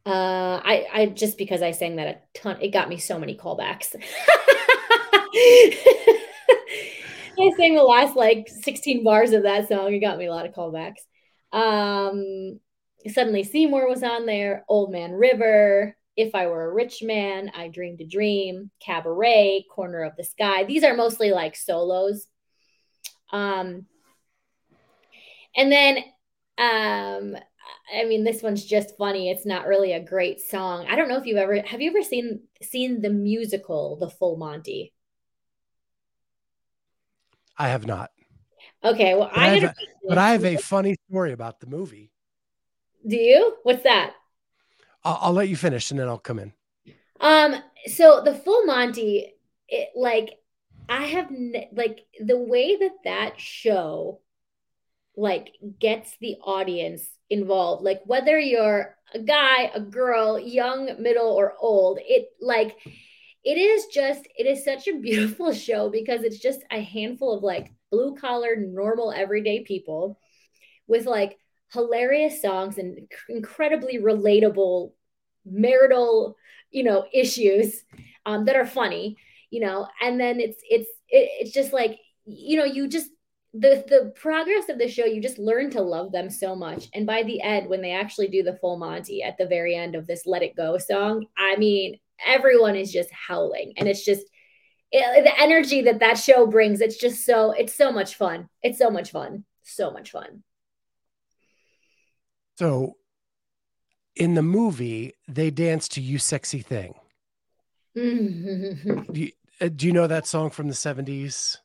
Uh, I, I just because I sang that a ton, it got me so many callbacks. I sang the last like sixteen bars of that song. It got me a lot of callbacks. Um, Suddenly Seymour was on there. Old Man River. If I Were a Rich Man. I Dreamed a Dream. Cabaret. Corner of the Sky. These are mostly like solos. Um. And then, um, I mean, this one's just funny. It's not really a great song. I don't know if you've ever, have you ever seen, seen the musical, The Full Monty? I have not. Okay. Well, but I, I have, a, but I have a funny story about the movie. Do you? What's that? I'll, I'll let you finish and then I'll come in. Um, so The Full Monty, it like, I have like the way that that show like gets the audience involved, like whether you're a guy, a girl, young, middle, or old, it like it is just it is such a beautiful show because it's just a handful of like blue collar, normal, everyday people with like hilarious songs and incredibly relatable marital, you know, issues um, that are funny, you know, and then it's it's it, it's just like, you know, you just the the progress of the show, you just learn to love them so much. And by the end, when they actually do the Full Monty at the very end of this Let It Go song, I mean, everyone is just howling. And it's just it, the energy that that show brings. It's just so it's so much fun. It's so much fun. So much fun. So in the movie, they dance to You Sexy Thing. Mm-hmm. Do, you, do you know that song from the seventies?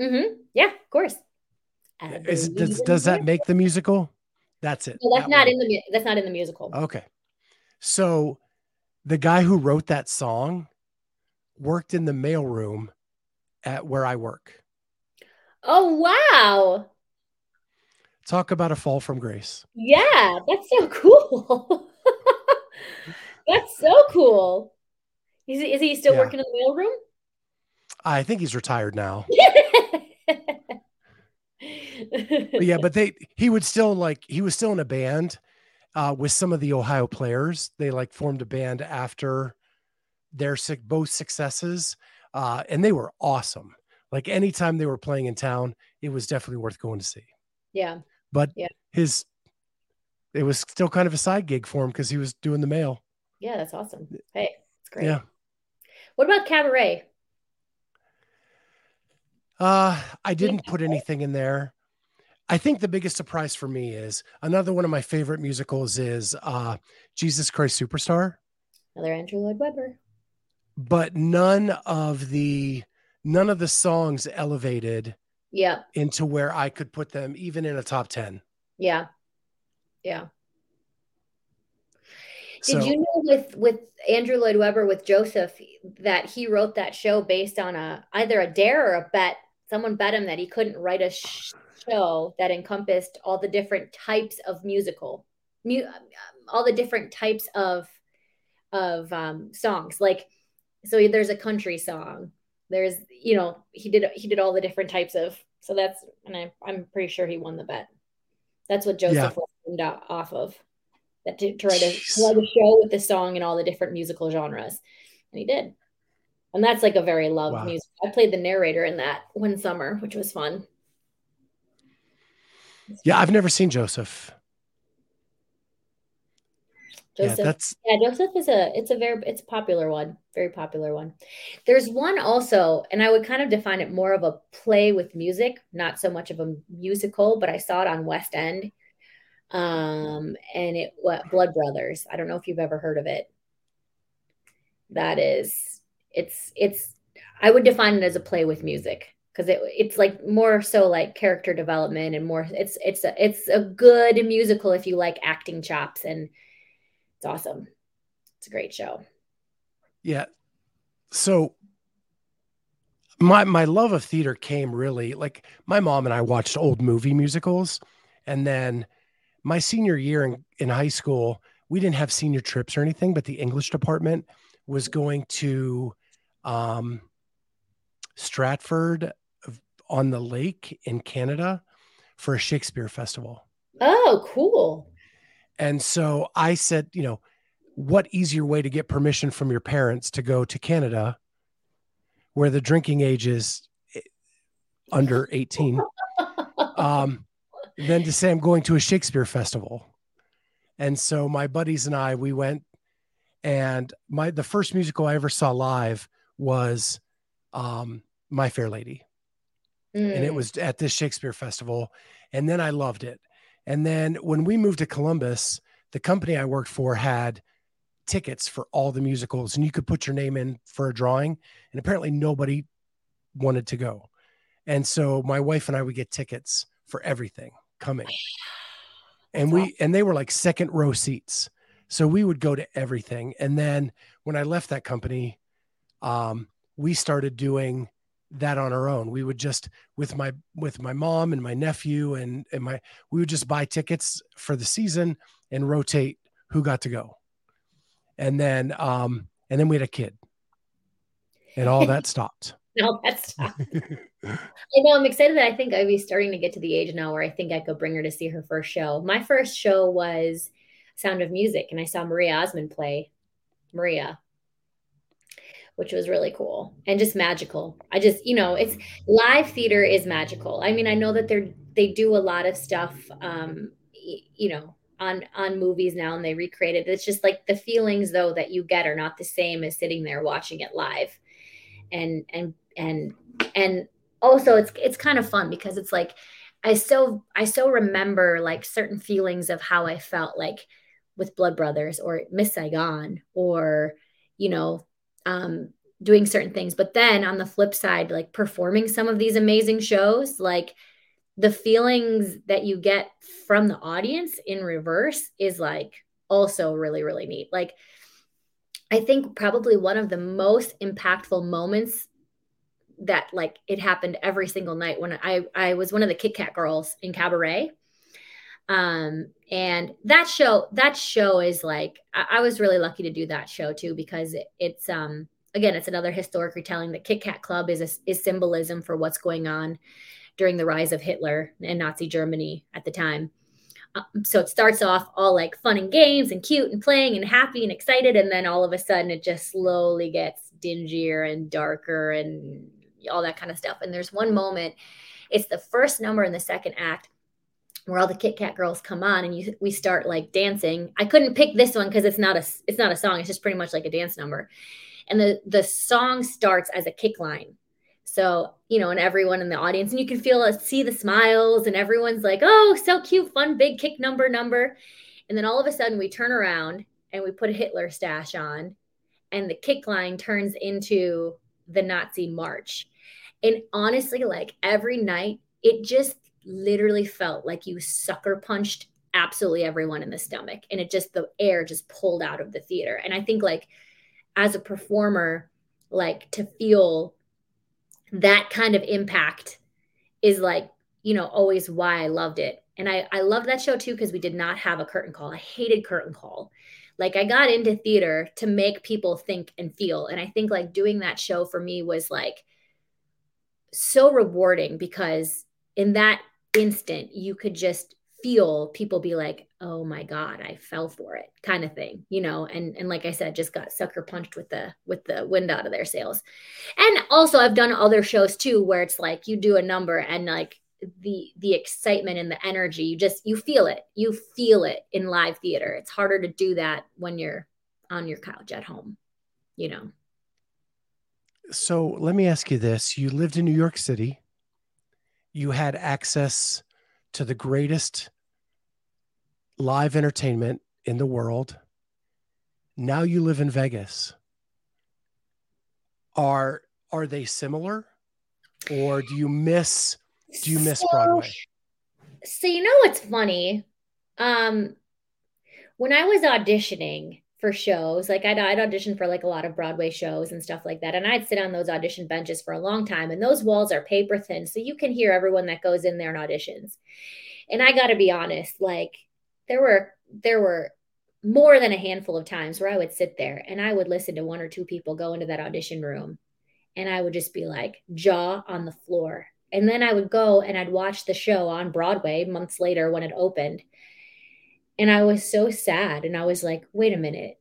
Mm-hmm. Yeah, of course. Is, does does that make the musical? That's it. No, that's that not one. in the that's not in the musical. Okay, so the guy who wrote that song worked in the mailroom at where I work. Oh wow! Talk about a fall from grace. Yeah, that's so cool. That's so cool. Is is he still yeah. working in the mailroom? I think he's retired now. But yeah, but they he would still like he was still in a band uh, with some of the Ohio Players. They like formed a band after their both successes, uh, and they were awesome. Like anytime they were playing in town, it was definitely worth going to see. Yeah. But yeah. his, it was still kind of a side gig for him because he was doing the mail. Yeah, that's awesome. Hey, it's great. Yeah. What about Cabaret? Uh, I didn't put anything in there. I think the biggest surprise for me is another one of my favorite musicals is uh, Jesus Christ Superstar. Another Andrew Lloyd Webber. But none of the none of the songs elevated yeah. into where I could put them even in a top ten. Yeah. Yeah. Did so, you know with, with Andrew Lloyd Webber, with Joseph, that he wrote that show based on a either a dare or a bet? Someone bet him that he couldn't write a sh- show that encompassed all the different types of musical, mu- all the different types of of um, songs. Like, so there's a country song. There's, you know, he did he did all the different types of. So that's, and I, I'm pretty sure he won the bet. That's what Joseph yeah. was off of. That to, to write a, write a show with the song and all the different musical genres. And he did. And that's like a very loved wow. music. I played the narrator in that one summer, which was fun. Yeah, I've never seen Joseph. Joseph. Yeah, that's... yeah, Joseph is a, it's a very, it's a popular one. Very popular one. There's one also, and I would kind of define it more of a play with music, not so much of a musical, but I saw it on West End. Um, and it what Blood Brothers. I don't know if you've ever heard of it. That is, it's, it's, I would define it as a play with music because it, it's like more so like character development and more, it's, it's a, it's a good musical if you like acting chops, and it's awesome. It's a great show. Yeah. So my, my love of theater came really like my mom and I watched old movie musicals, and then my senior year in, in high school, we didn't have senior trips or anything, but the English department was going to um, Stratford on the Lake in Canada for a Shakespeare festival. Oh, cool. And so I said, you know, what easier way to get permission from your parents to go to Canada where the drinking age is under eighteen? um Than to say I'm going to a Shakespeare festival. And so my buddies and I, we went, and my the first musical I ever saw live was um, My Fair Lady. Mm. And it was at this Shakespeare festival. And then I loved it. And then when we moved to Columbus, the company I worked for had tickets for all the musicals, and you could put your name in for a drawing. And apparently nobody wanted to go. And so my wife and I would get tickets for everything coming. And That's we awesome. And they were like second row seats. So we would go to everything. And then when I left that company, um, we started doing that on our own. We would just with my with my mom and my nephew and, and my we would just buy tickets for the season and rotate who got to go. And then um, and then we had a kid. And all that stopped. No, that's tough. I know. I'm excited that I think I'd be starting to get to the age now where I think I could bring her to see her first show. My first show was Sound of Music, and I saw Maria Osmond play Maria, which was really cool and just magical. I just, you know, it's live theater is magical. I mean, I know that they're they do a lot of stuff, um, you know, on on movies now, and they recreate it. It's just like the feelings though that you get are not the same as sitting there watching it live, and and. And, and also it's, it's kind of fun because it's like, I so, I so remember like certain feelings of how I felt like with Blood Brothers or Miss Saigon or, you know, um, doing certain things. But then on the flip side, like performing some of these amazing shows, like the feelings that you get from the audience in reverse is like also really, really neat. Like, I think probably one of the most impactful moments that like it happened every single night when I, I was one of the Kit Kat girls in Cabaret. Um, and that show, that show is like, I, I was really lucky to do that show too, because it, it's, um, again, it's another historic retelling. The Kit Kat Club is, a, is symbolism for what's going on during the rise of Hitler and Nazi Germany at the time. Um, so it starts off all like fun and games and cute and playing and happy and excited. And then all of a sudden it just slowly gets dingier and darker and all that kind of stuff. And there's one moment, it's the first number in the second act, where all the Kit Kat girls come on and you, we start like dancing. I couldn't pick this one because it's not a, it's not a song. It's just pretty much like a dance number. And the, the song starts as a kick line. So, you know, and everyone in the audience, and you can feel, uh, see the smiles, and everyone's like, oh, so cute, fun, big kick number, number. And then all of a sudden we turn around and we put a Hitler stash on, and the kick line turns into the Nazi march. And honestly, like every night, it just literally felt like you sucker punched absolutely everyone in the stomach. And it just, the air just pulled out of the theater. And I think like as a performer, like to feel that kind of impact is like, you know, always why I loved it. And I, I love that show too, because we did not have a curtain call. I hated curtain call. Like I got into theater to make people think and feel. And I think like doing that show for me was like so rewarding, because in that instant, you could just feel people be like, oh my God, I fell for it kind of thing, you know? And, and like I said, just got sucker punched with the, with the wind out of their sails. And also I've done other shows too, where it's like, you do a number and like the, the excitement and the energy, you just, you feel it, you feel it in live theater. It's harder to do that when you're on your couch at home, you know? So let me ask you this. You lived in New York City. You had access to the greatest live entertainment in the world. Now you live in Vegas. Are are they similar, or do you miss do you miss so, Broadway? So you know what's funny? Um, when I was auditioning for shows, like I'd, I'd audition for like a lot of Broadway shows and stuff like that. And I'd sit on those audition benches for a long time, and those walls are paper thin. So you can hear everyone that goes in there and auditions. And I got to be honest, like there were, there were more than a handful of times where I would sit there and I would listen to one or two people go into that audition room, and I would just be like jaw on the floor. And then I would go and I'd watch the show on Broadway months later when it opened. And I was so sad. And I was like, wait a minute,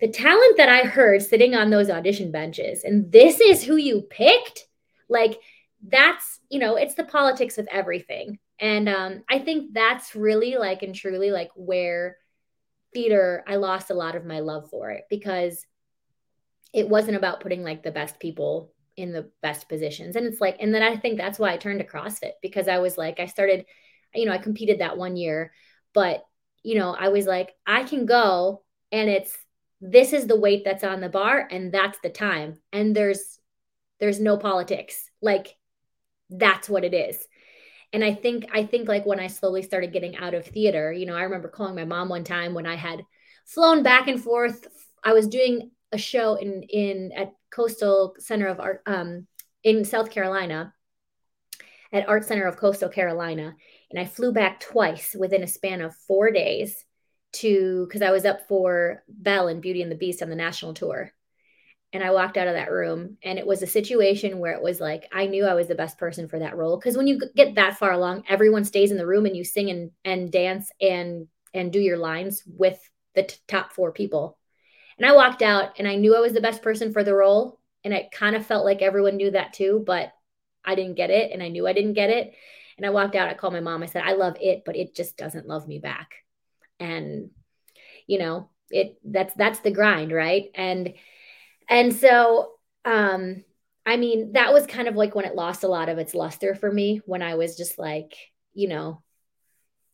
the talent that I heard sitting on those audition benches, and this is who you picked? Like that's, you know, it's the politics of everything. And um, I think that's really like, and truly like where theater, I lost a lot of my love for it, because it wasn't about putting like the best people in the best positions. And it's like, and then I think that's why I turned to CrossFit, because I was like, I started, you know, I competed that one year, but you know, I was like, I can go, and it's, this is the weight that's on the bar, and that's the time. And there's, there's no politics. Like that's what it is. And I think, I think like when I slowly started getting out of theater, you know, I remember calling my mom one time when I had flown back and forth. I was doing a show in, in at Coastal Center of Art, um, in South Carolina, at Art Center of Coastal Carolina. And I flew back twice within a span of four days to, because I was up for Belle and Beauty and the Beast on the national tour. And I walked out of that room, and it was a situation where it was like, I knew I was the best person for that role. Because when you get that far along, everyone stays in the room and you sing and, and dance and, and do your lines with the t- top four people. And I walked out and I knew I was the best person for the role. And it kind of felt like everyone knew that too, but I didn't get it. And I knew I didn't get it. And I walked out, I called my mom. I said, I love it, but it just doesn't love me back. And, you know, it, that's, that's the grind. Right. And, and so, um, I mean, that was kind of like when it lost a lot of its luster for me, when I was just like, you know,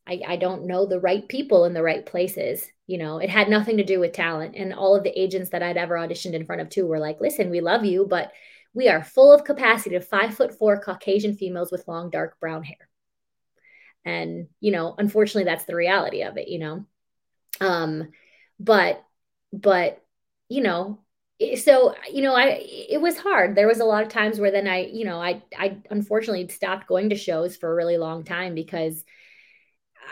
I, I don't know the right people in the right places. You know, it had nothing to do with talent, and all of the agents that I'd ever auditioned in front of too were like, listen, we love you, but we are full of capacity to five foot four Caucasian females with long, dark brown hair. And, you know, unfortunately that's the reality of it, you know? Um, but, but, you know, so, you know, I, it was hard. There was a lot of times where then I, you know, I, I unfortunately stopped going to shows for a really long time, because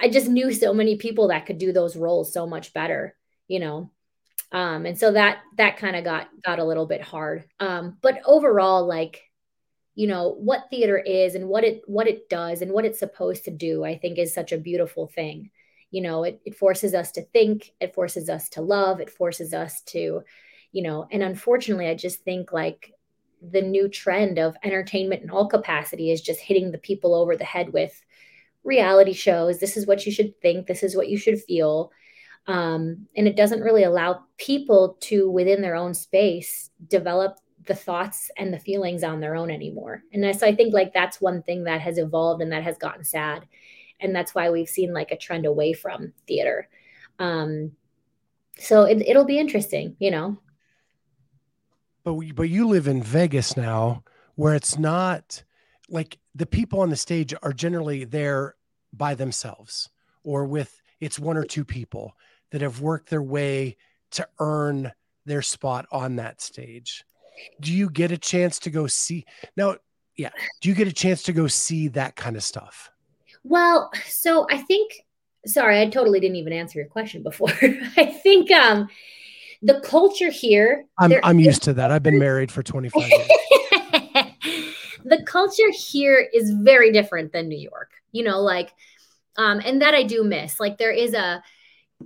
I just knew so many people that could do those roles so much better, you know? Um, and so that, that kind of got, got a little bit hard. Um, but overall, like, you know, what theater is and what it, what it does and what it's supposed to do, I think is such a beautiful thing. You know, it, it forces us to think, it forces us to love, it forces us to, you know, and unfortunately, I just think like the new trend of entertainment in all capacity is just hitting the people over the head with reality shows. This is what you should think. This is what you should feel. Um, and it doesn't really allow people to, within their own space, develop the thoughts and the feelings on their own anymore. And so I think like that's one thing that has evolved and that has gotten sad. And that's why we've seen like a trend away from theater. Um, so it, it'll be interesting, you know. But we, but you live in Vegas now, where it's not like the people on the stage are generally there by themselves, or with it's one or two people that have worked their way to earn their spot on that stage. Do you get a chance to go see now? Yeah. Do you get a chance to go see that kind of stuff? Well, so I think, sorry, I totally didn't even answer your question before. I think um, the culture here. I'm, I'm used to that. I've been married for twenty-five years. The culture here is very different than New York, you know, like, um, and that I do miss. Like there is a,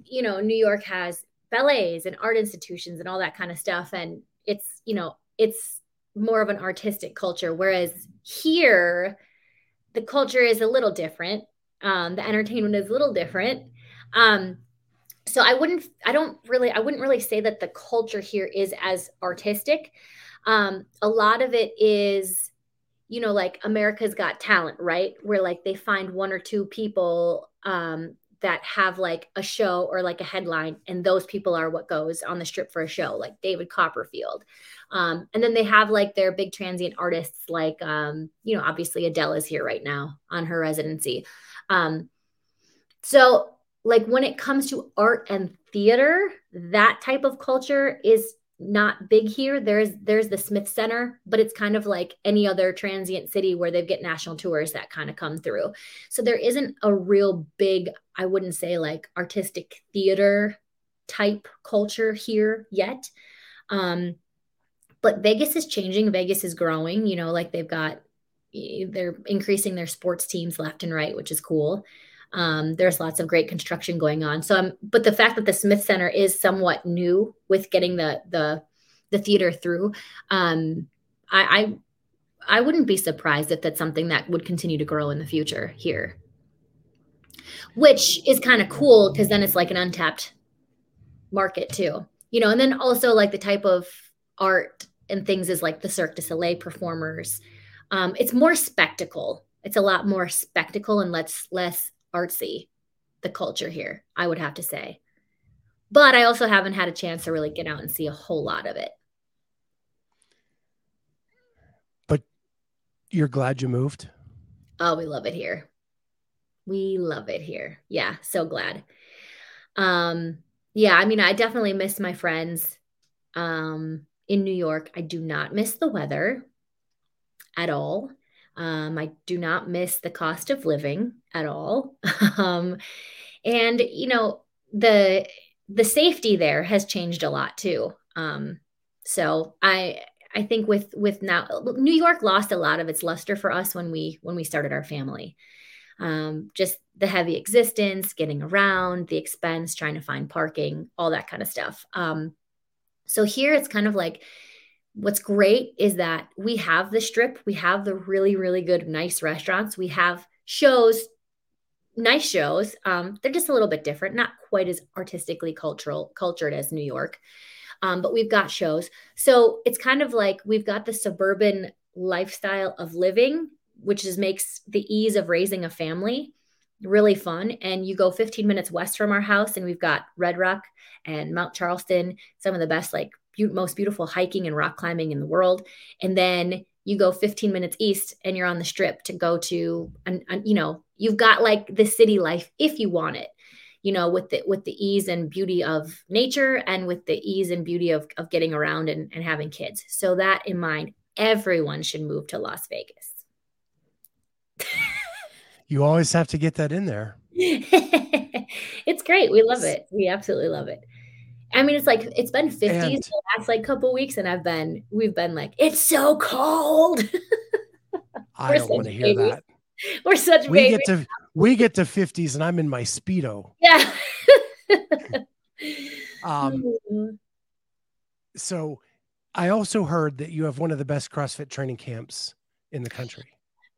you know, New York has ballets and art institutions and all that kind of stuff. And it's, you know, it's more of an artistic culture. Whereas here, the culture is a little different. Um, the entertainment is a little different. Um, so I wouldn't, I don't really, I wouldn't really say that the culture here is as artistic. Um, a lot of it is, you know, like America's Got Talent, right? Where like they find one or two people um, that have like a show or like a headline, and those people are what goes on the strip for a show, like David Copperfield. Um, and then they have like their big transient artists, like, um, you know, obviously Adele is here right now on her residency. Um, so like when it comes to art and theater, that type of culture is not big here. There's, there's the Smith Center, but it's kind of like any other transient city where they've got national tours that kind of come through. So there isn't a real big, I wouldn't say like artistic theater type culture here yet. Um, but Vegas is changing. Vegas is growing, you know, like they've got, they're increasing their sports teams left and right, which is cool. Um, there's lots of great construction going on. So, um, but the fact that the Smith Center is somewhat new with getting the, the, the theater through, um, I, I, I wouldn't be surprised if that's something that would continue to grow in the future here, which is kind of cool. Cause then it's like an untapped market too, you know, and then also like the type of art and things is like the Cirque du Soleil performers. Um, it's more spectacle. It's a lot more spectacle and less, less artsy, the culture here, I would have to say. But I also haven't had a chance to really get out and see a whole lot of it. But you're glad you moved? Oh, we love it here. We love it here. Yeah, so glad. Um, yeah, I mean, I definitely miss my friends um, in New York. I do not miss the weather at all. Um, I do not miss the cost of living at all. um, and, you know, the, the safety there has changed a lot too. Um, so I, I think with, with now New York lost a lot of its luster for us when we, when we started our family, um, just the heavy existence, getting around, the expense, trying to find parking, all that kind of stuff. Um, so here it's kind of like, what's great is that we have the strip, we have the really, really good, nice restaurants. We have shows, nice shows. Um, they're just a little bit different, not quite as artistically cultural, cultured as New York, um, but we've got shows. So it's kind of like we've got the suburban lifestyle of living, which just makes the ease of raising a family really fun. And you go fifteen minutes west from our house and we've got Red Rock and Mount Charleston, some of the best, like, most beautiful hiking and rock climbing in the world. And then you go fifteen minutes east and you're on the strip to go to, an, an, you know, you've got like the city life if you want it, you know, with the, with the ease and beauty of nature and with the ease and beauty of, of getting around and, and having kids. So that in mind, everyone should move to Las Vegas. You always have to get that in there. It's great. We love it. We absolutely love it. I mean, it's like, it's been fifties and the last like couple of weeks and I've been, we've been like, it's so cold. I don't want to hear that. We're such we babies. Get to, we get to fifties and I'm in my Speedo. Yeah. um, mm-hmm. So I also heard that you have one of the best CrossFit training camps in the country.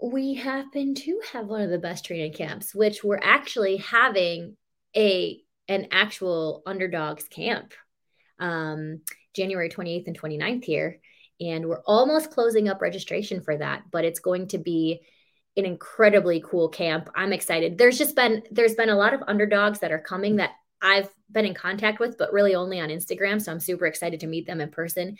We happen to have one of the best training camps, which we're actually having a an actual Underdogs camp um, January twenty-eighth and twenty-ninth here. And we're almost closing up registration for that, but it's going to be an incredibly cool camp. I'm excited. There's just been, there's been a lot of Underdogs that are coming that I've been in contact with, but really only on Instagram. So I'm super excited to meet them in person.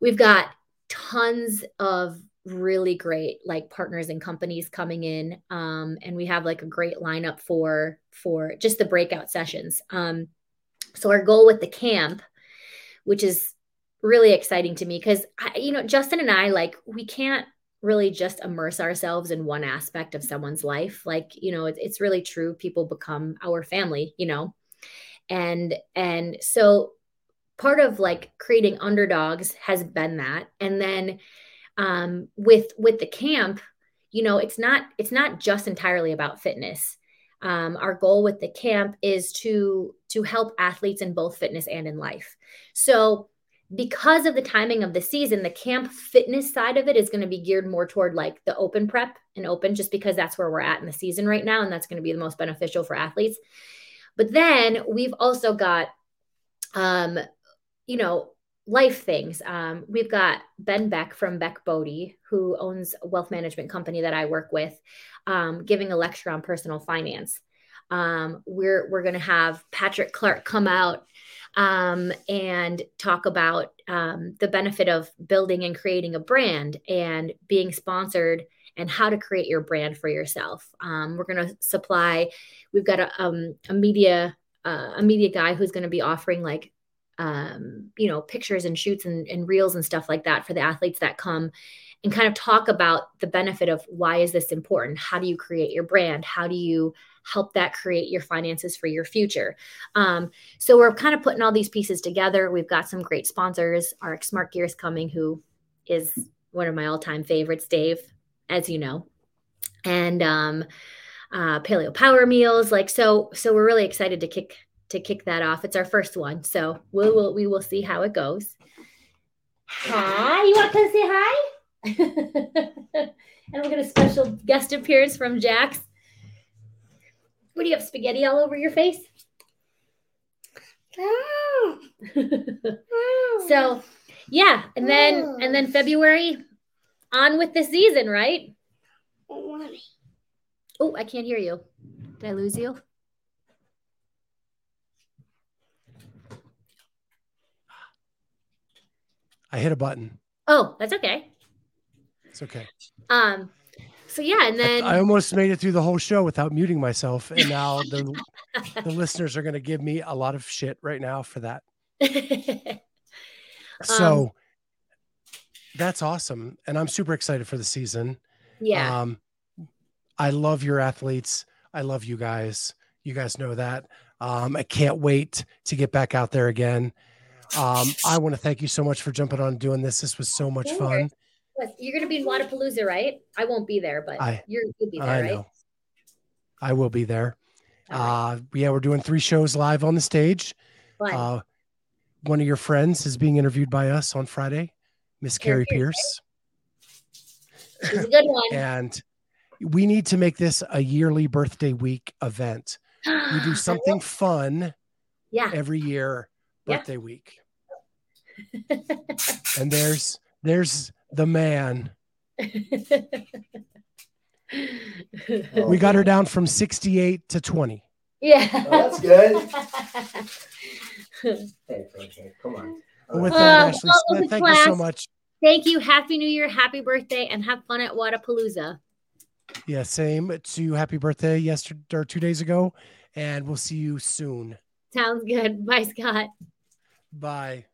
We've got tons of really great like partners and companies coming in. Um, and we have like a great lineup for, for just the breakout sessions. Um, so our goal with the camp, which is really exciting to me because, you know, Justin and I, like, we can't really just immerse ourselves in one aspect of someone's life. Like, you know, it, it's really true. People become our family, you know? And, and so part of like creating Underdogs has been that. And then um, with, with the camp, you know, it's not, it's not just entirely about fitness. Um, our goal with the camp is to, to help athletes in both fitness and in life. So because of the timing of the season, the camp fitness side of it is going to be geared more toward like the open prep and open, just because that's where we're at in the season right now. And that's going to be the most beneficial for athletes. But then we've also got, um, you know, life things. Um, we've got Ben Beck from Beck Bodie, who owns a wealth management company that I work with, um, giving a lecture on personal finance. Um, we're, we're going to have Patrick Clark come out um, and talk about, um, the benefit of building and creating a brand and being sponsored and how to create your brand for yourself. Um, we're going to supply, we've got a, um, a media, uh, a media guy who's going to be offering like, um, you know, pictures and shoots and, and reels and stuff like that for the athletes that come and kind of talk about the benefit of why is this important? How do you create your brand? How do you help that create your finances for your future? Um, so we're kind of putting all these pieces together. We've got some great sponsors. Our Smart Gear is coming, who is one of my all-time favorites, Dave, as you know, and um, uh, Paleo Power Meals. Like, so, so we're really excited to kick, to kick that off. It's our first one. So we will, we will see how it goes. Hi, you want to say hi? And we'll get a special guest appearance from Jax. What do you have, spaghetti all over your face? Oh. Oh. So, yeah, and then oh. and then February, on with the season, right? Oh, I can't hear you. Did I lose you? I hit a button. Oh, that's okay. It's okay. Um. So yeah, and then I, I almost made it through the whole show without muting myself, and now the, the listeners are going to give me a lot of shit right now for that. So um, that's awesome, and I'm super excited for the season. Yeah. Um, I love your athletes. I love you guys. You guys know that. Um, I can't wait to get back out there again. Um, I want to thank you so much for jumping on and doing this. This was so much Thank fun. You. You're going to be in Wadapalooza, right? I won't be there, but I, you're, you'll be there, I right? Know. I will be there. Right. Uh, yeah, we're doing three shows live on the stage. Uh, one of your friends is being interviewed by us on Friday, Miss Carrie Pierce. Right? She's a good one. And we need to make this a yearly birthday week event. We do something fun yeah. every year, birthday yeah. week. And there's, there's, the man. We got her down from sixty-eight to twenty. Yeah. Oh, that's good. Hey, come on. Well, with that, uh, Ashley Smith, thank class. you so much. Thank you. Happy New Year. Happy birthday. And have fun at Wadapalooza. Yeah, same to you. Happy birthday yesterday or two days ago. And we'll see you soon. Sounds good. Bye, Scott. Bye.